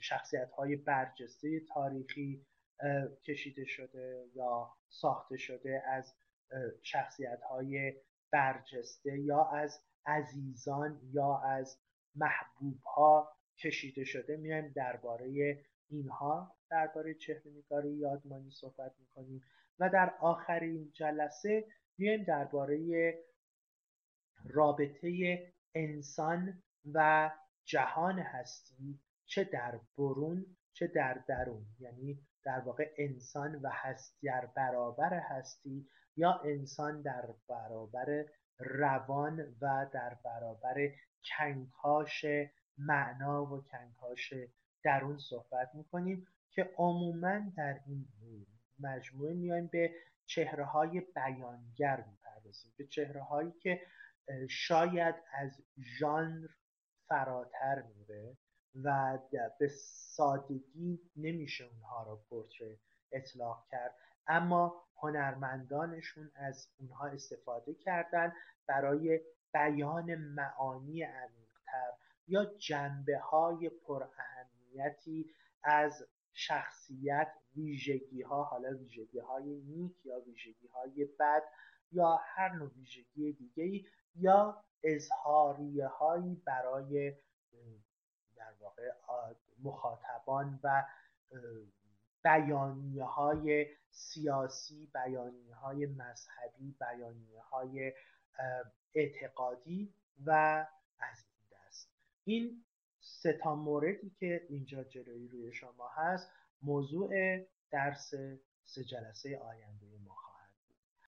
شخصیت‌های برجسته تاریخی کشیده شده یا ساخته شده، از شخصیت‌های برجسته یا از عزیزان یا از محبوب‌ها کشیده شده، میایم درباره اینها، درباره چهره‌نگاری یادمانی صحبت می‌کنیم و در آخرین جلسه میایم درباره رابطه انسان و جهان هستی، چه در برون چه در درون، یعنی در واقع انسان و هستی در برابر هستی یا انسان در برابر روان و در برابر کنکاش معنا و کنکاش درون صحبت می‌کنیم که عموماً در این مجموعه میایم به چهره‌های بیانگر می‌پردازیم، به چهره‌هایی که شاید از ژانر فراتر میره و به سادگی نمیشه اونها را پورتری اطلاق کرد، اما هنرمندانشون از اونها استفاده کردن برای بیان معانی عمیق‌تر یا جنبه‌های پراهمیتی از شخصیت، ویژگی‌ها، حالا ویژگی‌های نیک یا ویژگی‌های بد یا هر نوع ویژگی دیگه‌ای یا اظهاریه‌هایی برای در واقع مخاطبان و بیانیه‌های سیاسی، بیانیه‌های مذهبی، بیانیه‌های اعتقادی و از این دست. این سه تا موردی که اینجا جلوی روی شما هست موضوع درس سه جلسه آینده ما.